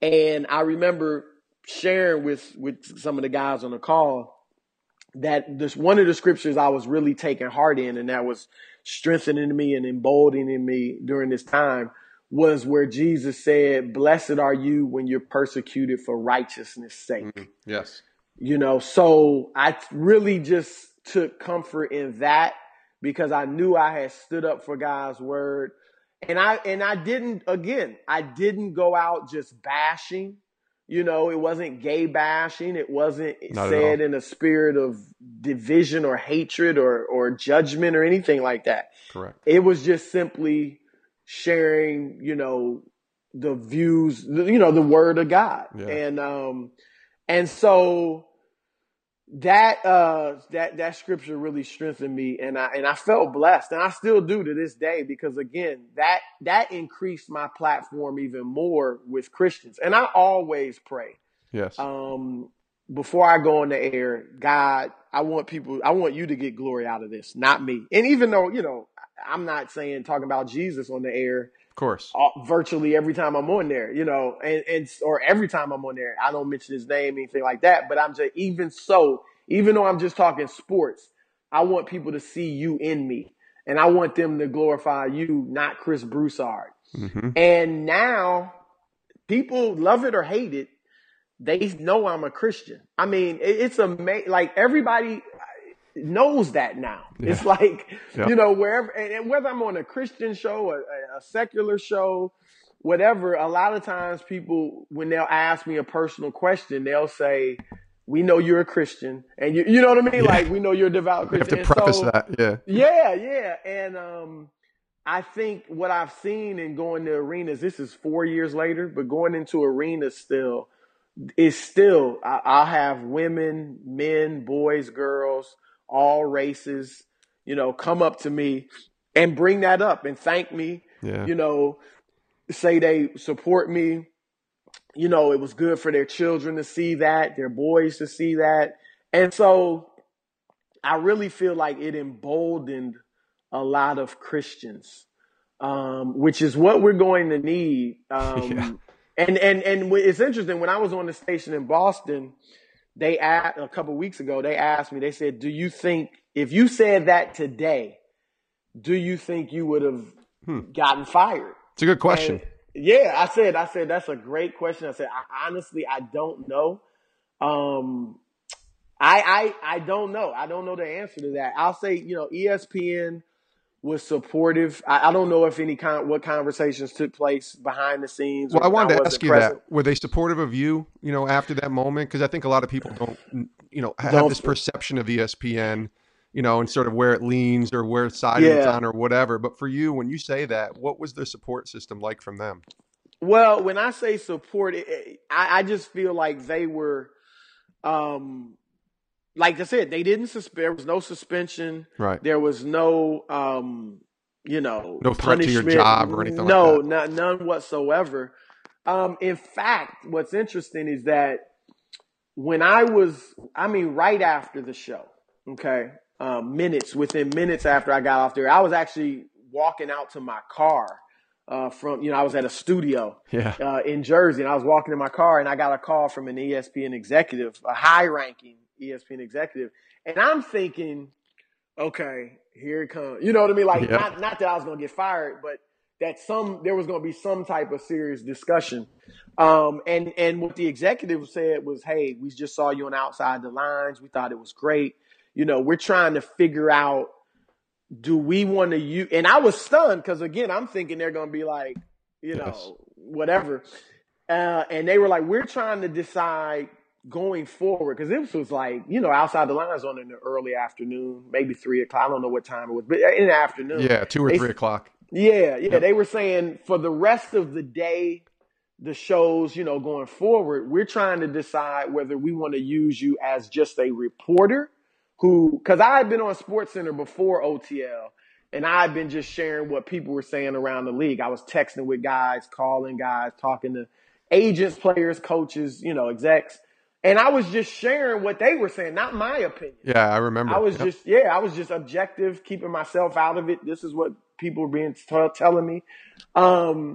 And I remember sharing with some of the guys on the call that this one of the scriptures I was really taking heart in, and that was strengthening me and emboldening me during this time, was where Jesus said, "Blessed are you when you're persecuted for righteousness' sake." Mm-hmm. Yes. You know, so I really just took comfort in that because I knew I had stood up for God's word. And I didn't go out just bashing. You know, it wasn't gay bashing. It wasn't said in a spirit of division or hatred or judgment or anything like that. Correct. It was just simply sharing, you know, the views, you know, the word of God. Yeah. And so that scripture really strengthened me, and I felt blessed, and I still do to this day, because again, that increased my platform even more with Christians. And I always pray. Yes. Before I go on the air, God, I want you to get glory out of this, not me. And even though, you know, I'm not saying talking about Jesus on the air, of course, virtually every time I'm on there, you know, or every time I'm on there, I don't mention his name, anything like that. But I'm just, even though I'm just talking sports, I want people to see you in me, and I want them to glorify you, not Chris Broussard. Mm-hmm. And now people love it or hate it. They know I'm a Christian. I mean, it's amazing. Like, everybody knows that now. Yeah. It's like, yep. You know, wherever, and whether I'm on a Christian show, a secular show, whatever, a lot of times people, when they'll ask me a personal question, they'll say, "We know you're a Christian," and you know what I mean? Yeah. Like, we know you're a devout Christian. You have to preface that. Yeah. Yeah. Yeah. And, I think what I've seen in going to arenas, this is 4 years later, but going into arenas still, I'll have women, men, boys, girls, all races, you know, come up to me and bring that up and thank me, yeah. You know, say they support me. You know, it was good for their children to see that, their boys to see that. And so I really feel like it emboldened a lot of Christians, which is what we're going to need. Yeah. And it's interesting, when I was on the station in Boston, a couple of weeks ago, they asked me, they said, "Do you think, if you said that today, do you think you would have gotten fired?" It's a good question. And yeah, I said, that's a great question. I said, honestly, I don't know. I don't know. I don't know the answer to that. I'll say, you know, ESPN was supportive. I don't know if what conversations took place behind the scenes. Well, I wanted to ask you that. Were they supportive of you, you know, after that moment? Because I think a lot of people don't, you know, have this perception of ESPN, you know, and sort of where it leans or where side it's on or whatever. But for you, when you say that, what was the support system like from them? Well, when I say support, I just feel like they were, like I said, they didn't suspend. There was no suspension. Right. There was no, you know, no threat to your job or anything. No, like that. None whatsoever. In fact, what's interesting is that when right after the show, okay, within minutes after I got off there, I was actually walking out to my car. I was at a studio in Jersey, and I was walking in my car, and I got a call from an ESPN executive, a high-ranking ESPN executive, and I'm thinking, okay, here it comes. You know what I mean? Like, not that I was going to get fired, but that there was going to be some type of serious discussion. And what the executive said was, hey, we just saw you on Outside the Lines. We thought it was great. You know, we're trying to figure out, do we want to use? And I was stunned because, again, I'm thinking they're going to be like, you know, whatever. And they were like, we're trying to decide going forward, because this was like, you know, Outside the Lines on in the early afternoon, maybe 3 o'clock. I don't know what time it was, but in the afternoon. Yeah, 2 or 3 o'clock. Yeah. They were saying for the rest of the day, the shows, you know, going forward, we're trying to decide whether we want to use you as just a reporter. Because I had been on SportsCenter before OTL, and I had been just sharing what people were saying around the league. I was texting with guys, calling guys, talking to agents, players, coaches, you know, execs. And I was just sharing what they were saying, not my opinion. Yeah, I remember. I was just objective, keeping myself out of it. This is what people were telling me. So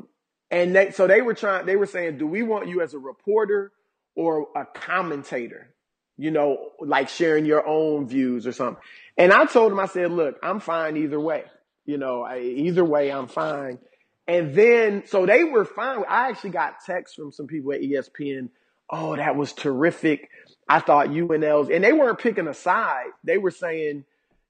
they were saying, do we want you as a reporter or a commentator? You know, like sharing your own views or something. And I told him, I said, look, I'm fine either way. You know, either way, I'm fine. And then, so they were fine. I actually got texts from some people at ESPN. Oh, that was terrific. I thought UNL's, and they weren't picking a side. They were saying,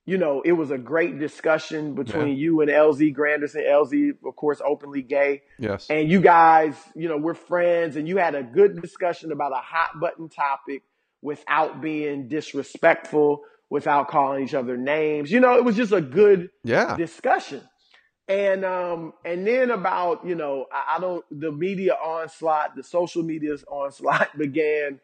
you know, it was a great discussion between you and LZ Granderson. LZ, of course, openly gay. Yes. And you guys, you know, we're friends, and you had a good discussion about a hot button topic, without being disrespectful, without calling each other names. You know, it was just a good discussion. And then about, you know, the media onslaught, the social media's onslaught began,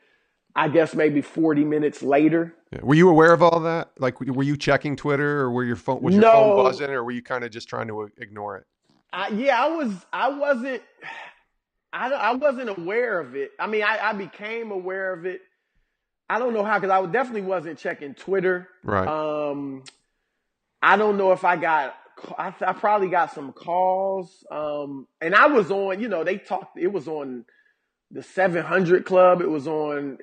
I guess, maybe 40 minutes later. Yeah. Were you aware of all that? Like, were you checking Twitter, or was your phone buzzing, or were you kind of just trying to ignore it? I wasn't aware of it. I mean, I became aware of it. I don't know how, because I definitely wasn't checking Twitter. Right. I don't know if I probably got some calls. And I was on, you know, it was on the 700 Club. It was on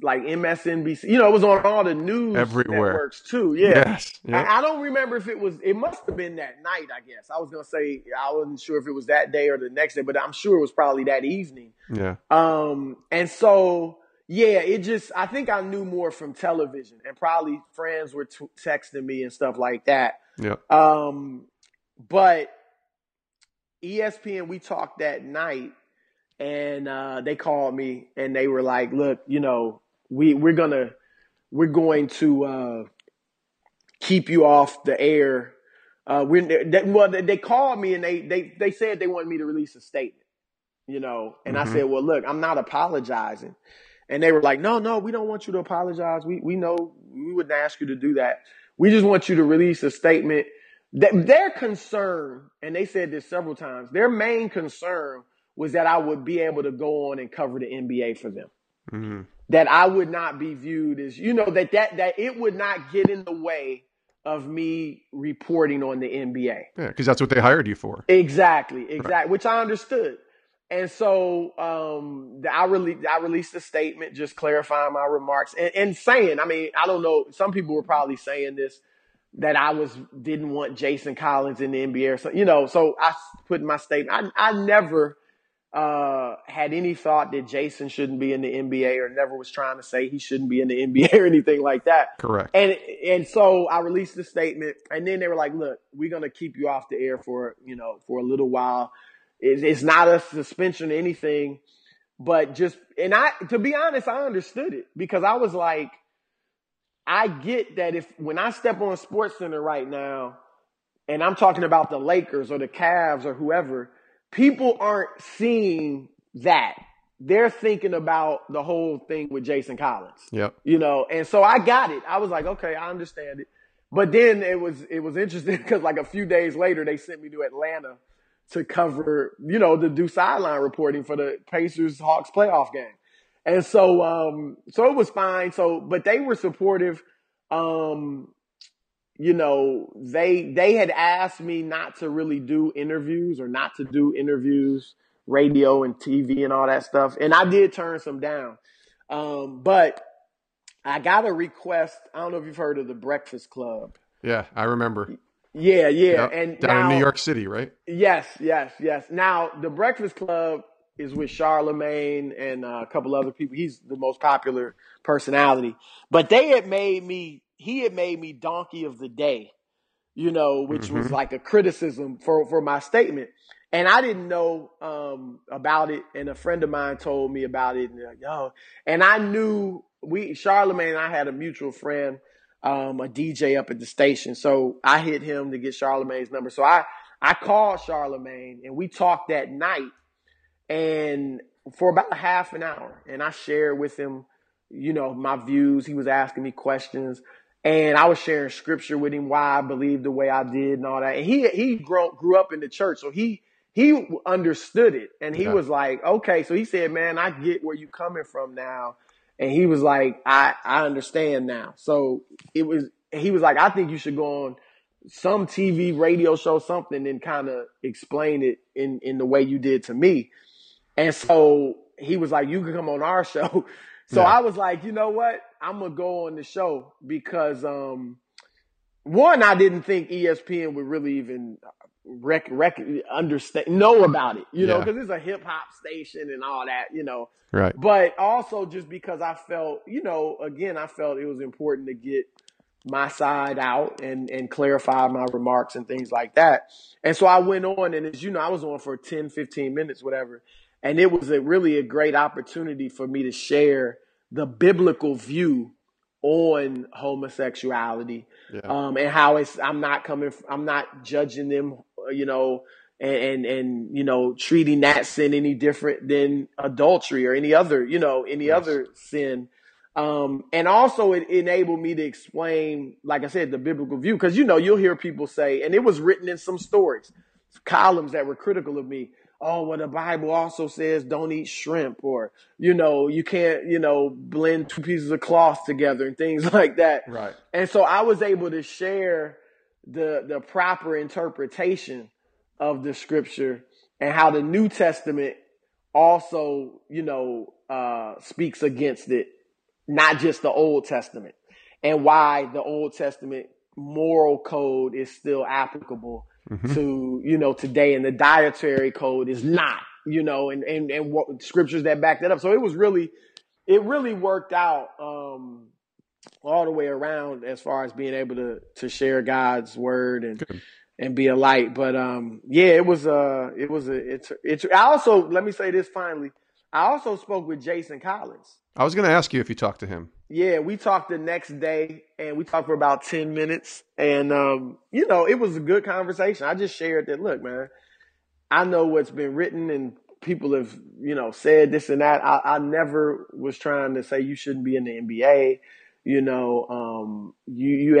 like MSNBC. You know, it was on all the news networks too. Yeah. Yes. Yep. I don't remember if it must have been that night, I guess. I was going to say, I wasn't sure if it was that day or the next day, but I'm sure it was probably that evening. Yeah. And so... yeah, I think I knew more from television, and probably friends were texting me and stuff like that. Yeah. But ESPN, we talked that night, and they called me, and they were like, "Look, you know, we're going to keep you off the air." They called me, and they said they wanted me to release a statement, you know, and I said, "Well, look, I'm not apologizing." And they were like, no, we don't want you to apologize. We know we wouldn't ask you to do that. We just want you to release a statement. Their concern, and they said this several times, their main concern was that I would be able to go on and cover the NBA for them. Mm-hmm. That I would not be viewed as, you know, that it would not get in the way of me reporting on the NBA. Yeah, because that's what they hired you for. Exactly, right. Which I understood. And so I released a statement just clarifying my remarks and saying, I mean, I don't know, some people were probably saying this, that I didn't want Jason Collins in the NBA or something, you know, so I put in my statement. I never had any thought that Jason shouldn't be in the NBA, or never was trying to say he shouldn't be in the NBA or anything like that. Correct. And so I released the statement, and then they were like, look, we're going to keep you off the air for a little while. It's not a suspension or anything, but to be honest, I understood it, because I was like, I get that when I step on SportsCenter right now, and I'm talking about the Lakers or the Cavs or whoever, people aren't seeing that. They're thinking about the whole thing with Jason Collins. Yep. And so I got it. I was like, okay, I understand it. But then it was interesting, because like a few days later, they sent me to Atlanta to cover, to do sideline reporting for the Pacers-Hawks playoff game. And so, so it was fine. So, but they were supportive. They had asked me not to really do interviews, radio and TV and all that stuff. And I did turn some down. But I got a request. I don't know if you've heard of the Breakfast Club. Yeah, I remember. Yeah, yeah. Yep. And down in New York City, right? Yes. Now, the Breakfast Club is with Charlamagne and a couple other people. He's the most popular personality. But he had made me donkey of the day, which was like a criticism for my statement. And I didn't know about it. And a friend of mine told me about it. And they're like, yo. And I knew Charlamagne and I had a mutual friend, a DJ up at the station. So I hit him to get Charlamagne's number. So I called Charlamagne and we talked that night, and for about half an hour. And I shared with him, my views. He was asking me questions. And I was sharing scripture with him, why I believed the way I did and all that. And he grew up in the church, so he understood it. And he was like, okay. So he said, man, I get where you're coming from now. And he was like, I understand now. So he was like, I think you should go on some TV, radio show, something, and kind of explain it in the way you did to me. And so he was like, you can come on our show. So I was like, you know what? I'm going to go on the show, because, one, I didn't think ESPN would really even know about it, because it's a hip hop station and all that, Right. But also just because I felt, I felt it was important to get my side out and clarify my remarks and things like that. And so I went on, and as you know, I was on for 10, 15 minutes, whatever. And it was really a great opportunity for me to share the biblical view on homosexuality, and how I'm not judging them, and treating that sin any different than adultery or any other, other sin. And also it enabled me to explain, like I said, the biblical view, because, you'll hear people say, and it was written in some stories, columns that were critical of me. Oh, well, the Bible also says don't eat shrimp, or, you can't, blend two pieces of cloth together and things like that. Right. And so I was able to share the proper interpretation of the scripture, and how the New Testament also, speaks against it, not just the Old Testament, and why the Old Testament moral code is still applicable to, today, and the dietary code is not, and what scriptures that back that up. So it really worked out, all the way around, as far as being able to share God's word and be a light. But, let me say this finally. I also spoke with Jason Collins. I was going to ask you if you talked to him. Yeah, we talked the next day, and we talked for about 10 minutes. And, it was a good conversation. I just shared that, look, man, I know what's been written, and people have, said this and that. I never was trying to say you shouldn't be in the NBA. You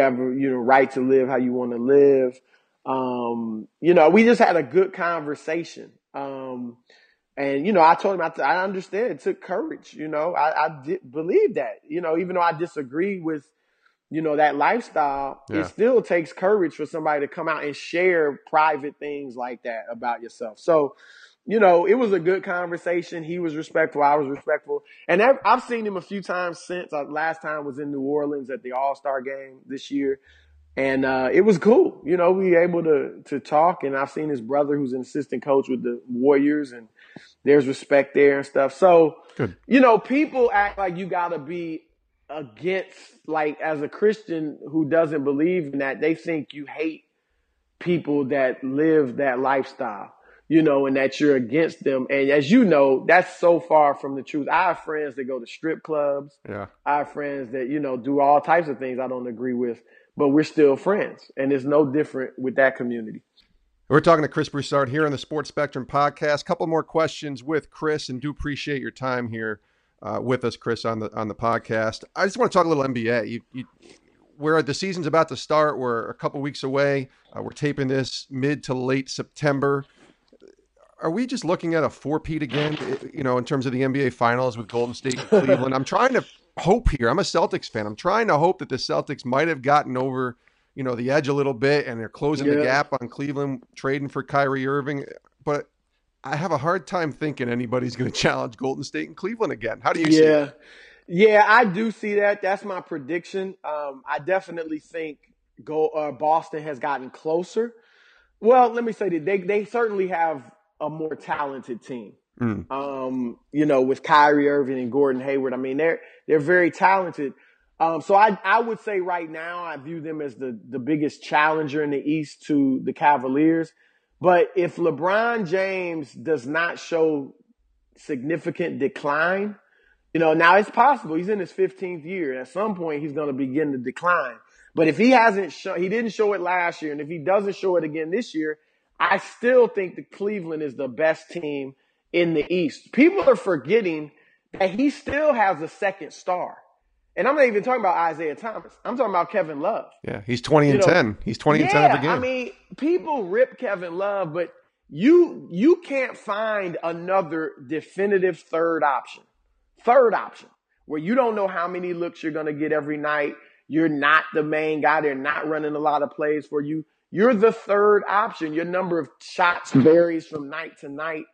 have right to live how you want to live. We just had a good conversation. And, I told him, I understand it took courage. I did believe that, even though I disagree with, that lifestyle, it still takes courage for somebody to come out and share private things like that about yourself. So, it was a good conversation. He was respectful. I was respectful. And I've seen him a few times since. Last time was in New Orleans at the All-Star game this year. And it was cool. You know, we were able to talk, and I've seen his brother who's an assistant coach with the Warriors, and there's respect there and stuff. So, good. You know, people act like you got to be against, like, as a Christian who doesn't believe in that, they think you hate people that live that lifestyle, you know, and that you're against them. And as you know, that's so far from the truth. I have friends that go to strip clubs. Yeah. I have friends that, you know, do all types of things I don't agree with. But we're still friends, and it's no different with that community. We're talking to Chris Broussard here on the Sports Spectrum podcast. A couple more questions with Chris, and do appreciate your time here with us, Chris, on the podcast. I just want to talk a little NBA. Where the season's about to start. We're a couple weeks away. We're taping this mid to late September. Are we just looking at a four-peat again, you know, in terms of the NBA Finals with Golden State and Cleveland? I'm trying to hope here. I'm a Celtics fan. I'm trying to hope that the Celtics might have gotten over, you know, the edge a little bit, and they're closing the gap on Cleveland, trading for Kyrie Irving. But I have a hard time thinking anybody's going to challenge Golden State and Cleveland again. How do you see that? Yeah, I do see that. That's my prediction. I definitely think Boston has gotten closer. Well, let me say that they certainly have a more talented team. Mm. You know, with Kyrie Irving and Gordon Hayward, I mean, they're very talented. So I would say right now I view them as the biggest challenger in the East to the Cavaliers. But if LeBron James does not show significant decline, you know, now it's possible. He's in his 15th year, and at some point he's going to begin to decline. But if he hasn't he didn't show it last year, and if he doesn't show it again this year, I still think that Cleveland is the best team in the East. People are forgetting that he still has a second star. And I'm not even talking about Isaiah Thomas. I'm talking about Kevin Love. Yeah, he's 20 and 10. He's 20 and 10 every game. I mean, people rip Kevin Love, but you can't find another definitive third option, where you don't know how many looks you're going to get every night. You're not the main guy. They're not running a lot of plays for you. You're the third option. Your number of shots varies from night to night.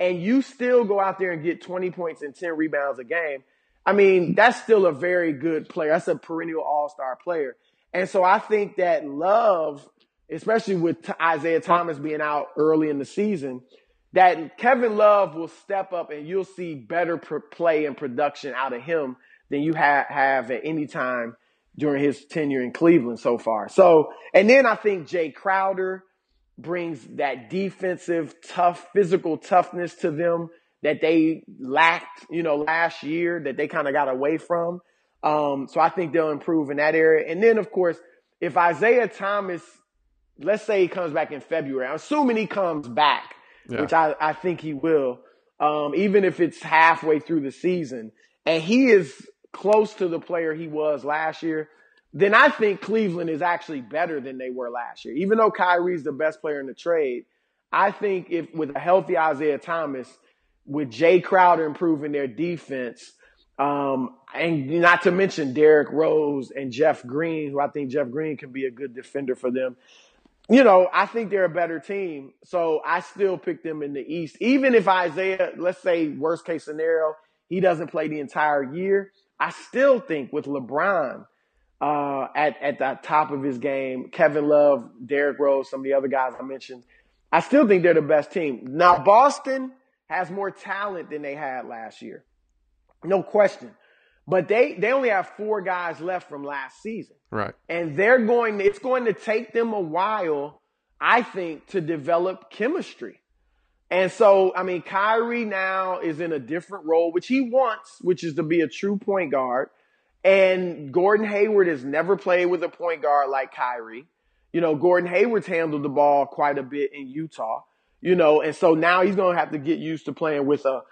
And you still go out there and get 20 points and 10 rebounds a game. I mean, that's still a very good player. That's a perennial all-star player. And so I think that Love, especially with Isaiah Thomas being out early in the season, that Kevin Love will step up and you'll see better play and production out of him than you have at any time during his tenure in Cleveland so far. So, and then I think Jay Crowder brings that defensive, tough, physical toughness to them that they lacked, you know, last year, that they kind of got away from. So I think they'll improve in that area. And then, of course, if Isaiah Thomas, let's say he comes back in February, I'm assuming he comes back, which I think he will, even if it's halfway through the season, and he is close to the player he was last year, then I think Cleveland is actually better than they were last year. Even though Kyrie's the best player in the trade, I think if with a healthy Isaiah Thomas, with Jay Crowder improving their defense, and not to mention Derrick Rose and Jeff Green, who I think Jeff Green can be a good defender for them, you know, I think they're a better team. So I still pick them in the East. Even if Isaiah, let's say worst case scenario, he doesn't play the entire year, I still think with LeBron at the top of his game, Kevin Love, Derrick Rose, some of the other guys I mentioned, I still think they're the best team. Now, Boston has more talent than they had last year, no question. But they only have four guys left from last season. Right. And it's going to take them a while, I think, to develop chemistry. And so, I mean, Kyrie now is in a different role, which he wants, which is to be a true point guard. And Gordon Hayward has never played with a point guard like Kyrie. You know, Gordon Hayward's handled the ball quite a bit in Utah, you know, and so now he's going to have to get used to playing with a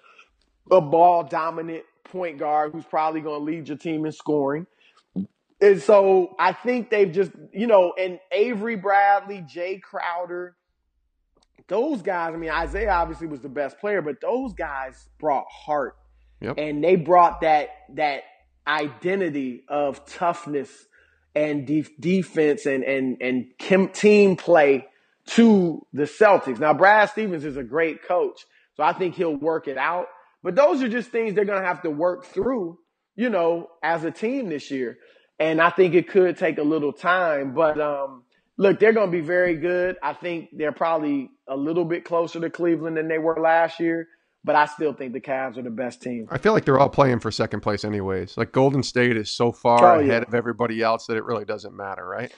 ball-dominant point guard who's probably going to lead your team in scoring. And so I think they've just, you know, and Avery Bradley, Jay Crowder, those guys, I mean, Isaiah obviously was the best player, but those guys brought heart. Yep. And they brought that identity of toughness and defense and team play to the Celtics. Now, Brad Stevens is a great coach, so I think he'll work it out. But those are just things they're going to have to work through, you know, as a team this year. And I think it could take a little time, but look, they're going to be very good. I think they're probably a little bit closer to Cleveland than they were last year, but I still think the Cavs are the best team. I feel like they're all playing for second place anyways. Like Golden State is so far ahead of everybody else that it really doesn't matter, right?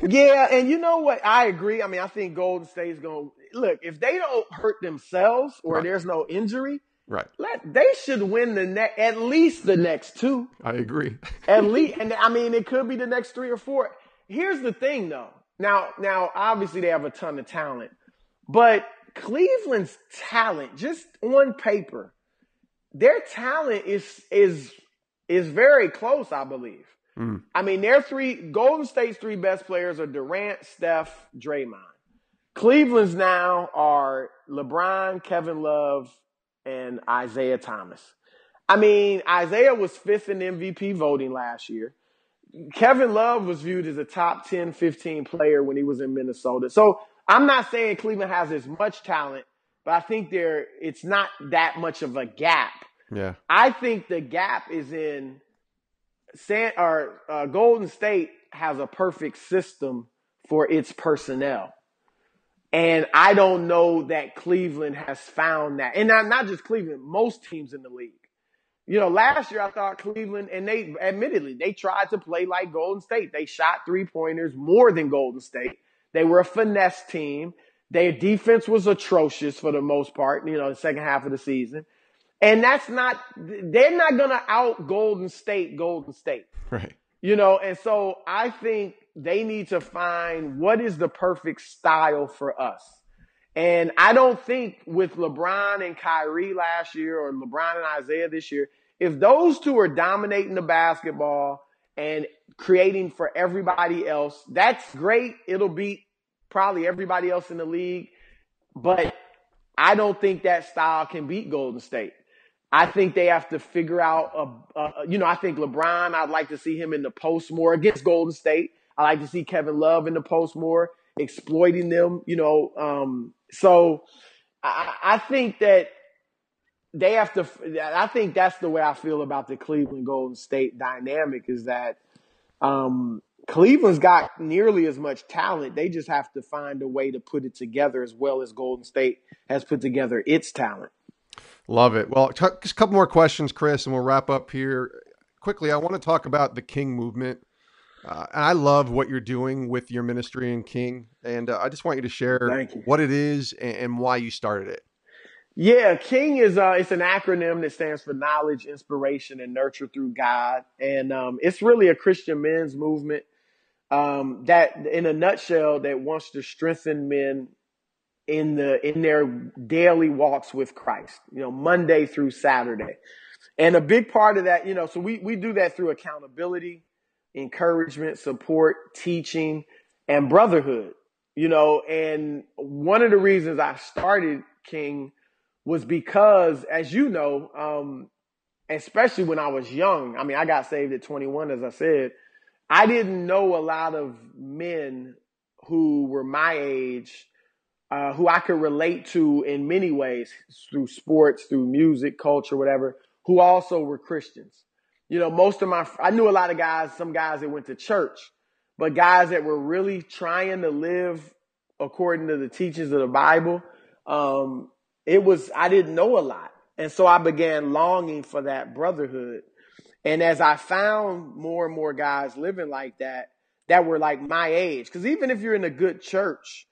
Yeah, and you know what? I agree. I mean, I think Golden State's going to – look, if they don't hurt themselves or there's no injury – right. They should win the at least the next two. I agree. At least, and I mean, it could be the next three or four. Here's the thing, though. Now, obviously, they have a ton of talent, but Cleveland's talent, just on paper, their talent is very close, I believe. Mm. I mean, Golden State's three best players are Durant, Steph, Draymond. Cleveland's now are LeBron, Kevin Love, and Isaiah Thomas. I mean, Isaiah was fifth in MVP voting last year. Kevin Love was viewed as a top 10, 15 player when he was in Minnesota. So I'm not saying Cleveland has as much talent, but I think it's not that much of a gap. Yeah, I think the gap is in Golden State has a perfect system for its personnel. And I don't know that Cleveland has found that. And not just Cleveland, most teams in the league. You know, last year I thought Cleveland, and they tried to play like Golden State. They shot three-pointers more than Golden State. They were a finesse team. Their defense was atrocious for the most part, you know, the second half of the season. And they're not going to out Golden State. Right. You know, and so I think they need to find what is the perfect style for us. And I don't think with LeBron and Kyrie last year or LeBron and Isaiah this year, if those two are dominating the basketball and creating for everybody else, that's great. It'll beat probably everybody else in the league. But I don't think that style can beat Golden State. I think they have to figure out, I think LeBron, I'd like to see him in the post more against Golden State. I like to see Kevin Love in the post more, exploiting them, you know. So I think that they have to – I think that's the way I feel about the Cleveland-Golden State dynamic is that Cleveland's got nearly as much talent. They just have to find a way to put it together as well as Golden State has put together its talent. Love it. Well, just a couple more questions, Chris, and we'll wrap up here. Quickly, I want to talk about the K.I.N.G. Movement. I love what you're doing with your ministry in K.I.N.G., and I just want you to share what it is and why you started it. Yeah, K.I.N.G. is it's an acronym that stands for Knowledge, Inspiration, and Nurture Through God, and it's really a Christian men's movement that, in a nutshell, that wants to strengthen men in their daily walks with Christ. You know, Monday through Saturday, and a big part of that, you know, so we do that through accountability, encouragement, support, teaching, and brotherhood, you know. And one of the reasons I started K.I.N.G. was because, as you know, especially when I was young, I mean, I got saved at 21, as I said, I didn't know a lot of men who were my age, who I could relate to in many ways through sports, through music, culture, whatever, who also were Christians. You know, I knew a lot of guys, some guys that went to church, but guys that were really trying to live according to the teachings of the Bible. I didn't know a lot. And so I began longing for that brotherhood. And as I found more and more guys living like that, that were like my age, because even if you're in a good church,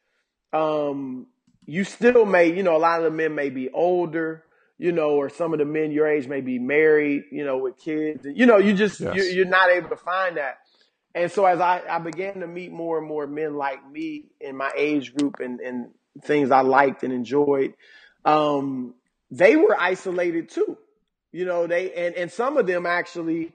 you still may, you know, a lot of the men may be older, you know, or some of the men your age may be married, you know, with kids. You know, you just, yes, you're not able to find that. And so as I began to meet more and more men like me in my age group and things I liked and enjoyed, they were isolated too. You know, and some of them actually,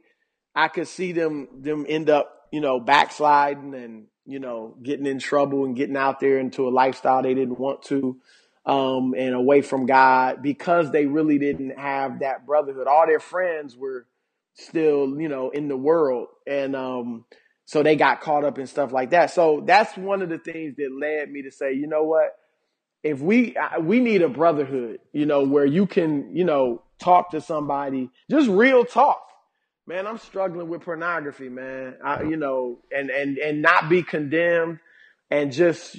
I could see them end up, you know, backsliding and, you know, getting in trouble and getting out there into a lifestyle they didn't want to. And away from God, because they really didn't have that brotherhood. All their friends were still, you know, in the world. And so they got caught up in stuff like that. So that's one of the things that led me to say, you know what, if we need a brotherhood, you know, where you can, you know, talk to somebody, just real talk, Man, I'm struggling with pornography, man. And not be condemned and just,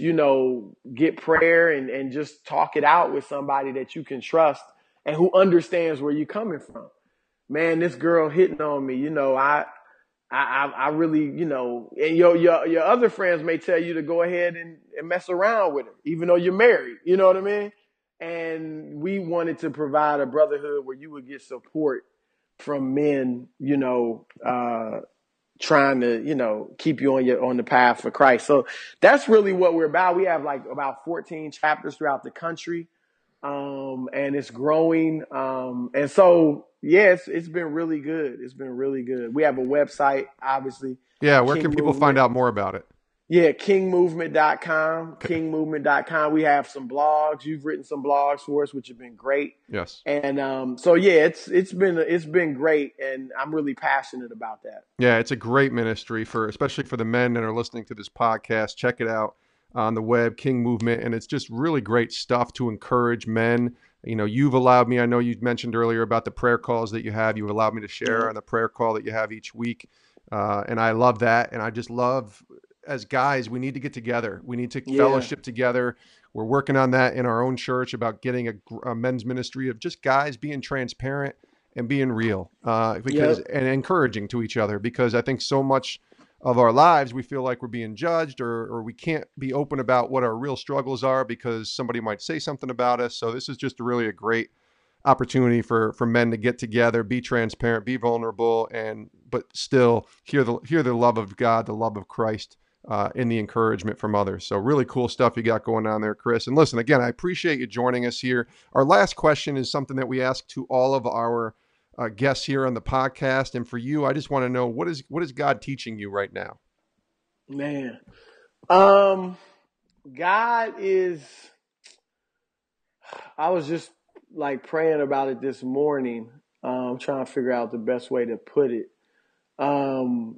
get prayer and just talk it out with somebody that you can trust and who understands where you're coming from. Man, this girl hitting on me, I really, and your other friends may tell you to go ahead and mess around with her, even though you're married, you know what I mean? And we wanted to provide a brotherhood where you would get support from men, trying to, keep you on the path for Christ. So that's really what we're about. We have like about 14 chapters throughout the country. And it's growing. And so, it's been really good. It's been really good. We have a website, obviously. Yeah. Where can people find out more about it? Yeah. K.I.N.G. Movement.com, K.I.N.G. Movement.com. We have some blogs. You've written some blogs for us, which have been great. Yes. And, it's been great. And I'm really passionate about that. Yeah. It's a great ministry especially for the men that are listening to this podcast. Check it out on the web, K.I.N.G. Movement. And it's just really great stuff to encourage men. You've allowed me, I know you mentioned earlier about the prayer calls that you have. You've allowed me to share on the prayer call that you have each week. And I love that. And I just love, as guys, we need to get together. We need to fellowship together. We're working on that in our own church about getting a men's ministry of just guys being transparent and being real, and encouraging to each other, because I think so much of our lives, we feel like we're being judged or we can't be open about what our real struggles are because somebody might say something about us. So this is just really a great opportunity for men to get together, be transparent, be vulnerable, but still hear the love of God, the love of Christ, in the encouragement from others. So really cool stuff you got going on there, Chris. And listen, again, I appreciate you joining us here. Our last question is something that we ask to all of our guests here on the podcast, and for you, I just want to know what is God teaching you right now? Man, God is. I was just like praying about it this morning, trying to figure out the best way to put it. But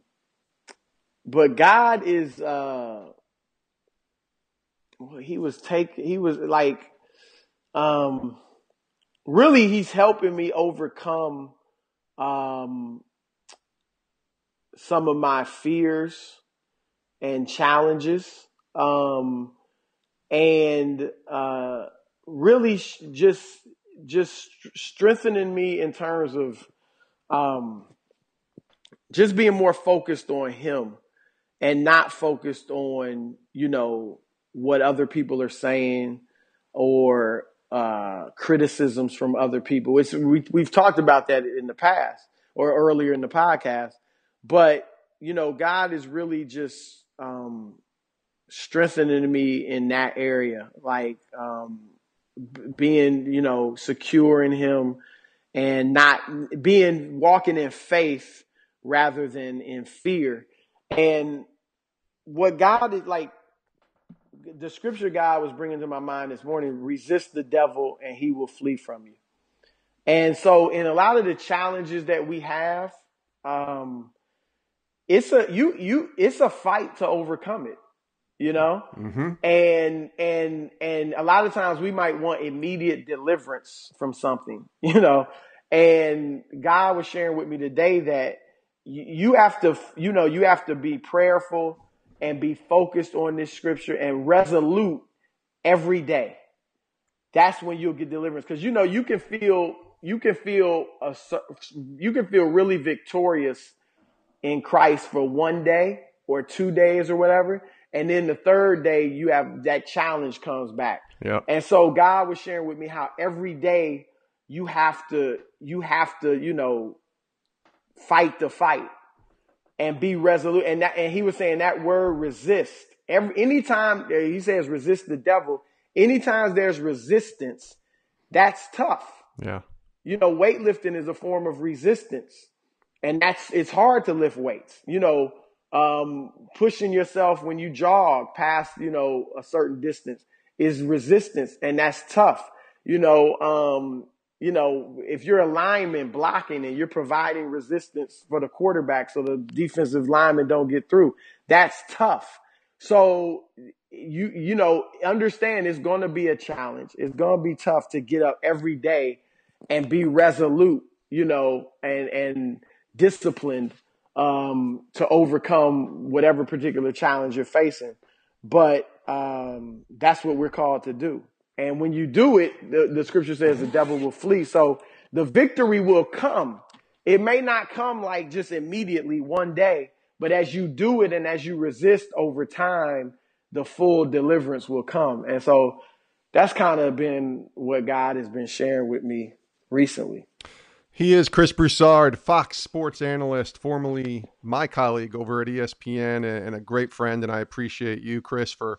God is. Really, he's helping me overcome some of my fears and challenges, and really just strengthening me in terms of just being more focused on him and not focused on, what other people are saying or criticisms from other people. We've talked about that in the past or earlier in the podcast, but God is really just strengthening me in that area, like being secure in him and not being walking in faith rather than in fear. And what God is like, the scripture God was bringing to my mind this morning, resist the devil and he will flee from you. And so in a lot of the challenges that we have, it's a fight to overcome it, Mm-hmm. And a lot of times we might want immediate deliverance from something, and God was sharing with me today that you have to be prayerful and be focused on this scripture and resolute every day. That's when you'll get deliverance. Cause you can feel really victorious in Christ for one day or 2 days or whatever. And then the third day you have that challenge comes back. Yeah. And so God was sharing with me how every day you have to fight the fight. And be resolute. And he was saying that word resist. Anytime he says resist the devil, anytime there's resistance, that's tough. Yeah. Weightlifting is a form of resistance. And it's hard to lift weights, pushing yourself when you jog past, a certain distance is resistance. And that's tough. If you're a lineman blocking and you're providing resistance for the quarterback so the defensive lineman don't get through, that's tough. So, understand it's going to be a challenge. It's going to be tough to get up every day and be resolute, and disciplined to overcome whatever particular challenge you're facing. But that's what we're called to do. And when you do it, the scripture says the devil will flee. So the victory will come. It may not come like just immediately one day, but as you do it and as you resist over time, the full deliverance will come. And so that's kind of been what God has been sharing with me recently. He is Chris Broussard, Fox Sports analyst, formerly my colleague over at ESPN and a great friend. And I appreciate you, Chris, for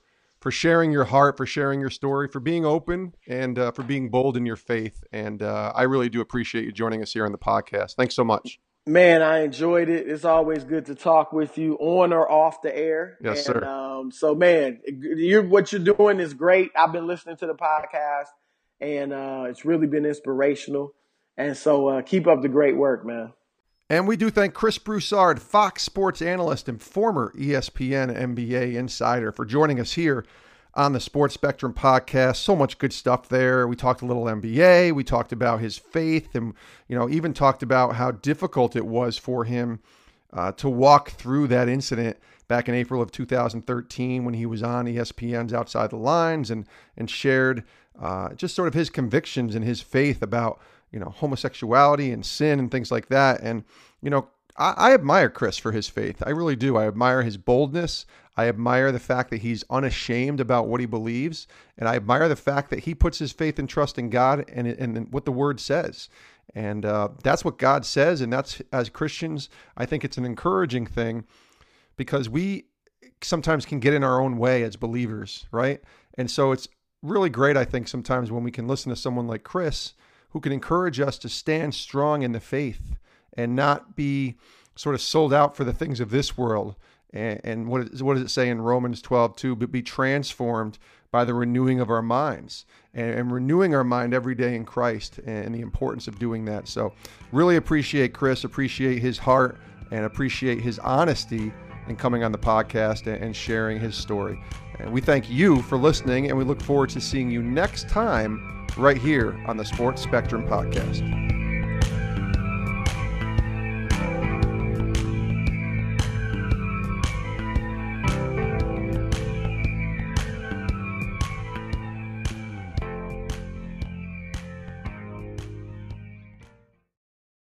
sharing your heart, for sharing your story, for being open, and for being bold in your faith. And I really do appreciate you joining us here on the podcast. Thanks so much. Man, I enjoyed it. It's always good to talk with you on or off the air. Yes, sir. So, man, what you're doing is great. I've been listening to the podcast, and it's really been inspirational. And so keep up the great work, man. And we do thank Chris Broussard, Fox Sports analyst and former ESPN NBA insider, for joining us here on the Sports Spectrum podcast. So much good stuff there. We talked a little NBA. We talked about his faith, and even talked about how difficult it was for him to walk through that incident back in April of 2013 when he was on ESPN's Outside the Lines and shared just sort of his convictions and his faith about homosexuality and sin and things like that. And, I admire Chris for his faith. I really do. I admire his boldness. I admire the fact that he's unashamed about what he believes. And I admire the fact that he puts his faith and trust in God and what the word says. And that's what God says. And that's, as Christians, I think it's an encouraging thing, because we sometimes can get in our own way as believers, right? And so it's really great, I think, sometimes when we can listen to someone like Chris, who can encourage us to stand strong in the faith and not be sort of sold out for the things of this world. And what does it say in Romans 12:2? But be transformed by the renewing of our minds, and renewing our mind every day in Christ, and the importance of doing that. So really appreciate Chris, appreciate his heart, and appreciate his honesty in coming on the podcast and sharing his story. And we thank you for listening, and we look forward to seeing you next time right here on the Sports Spectrum podcast.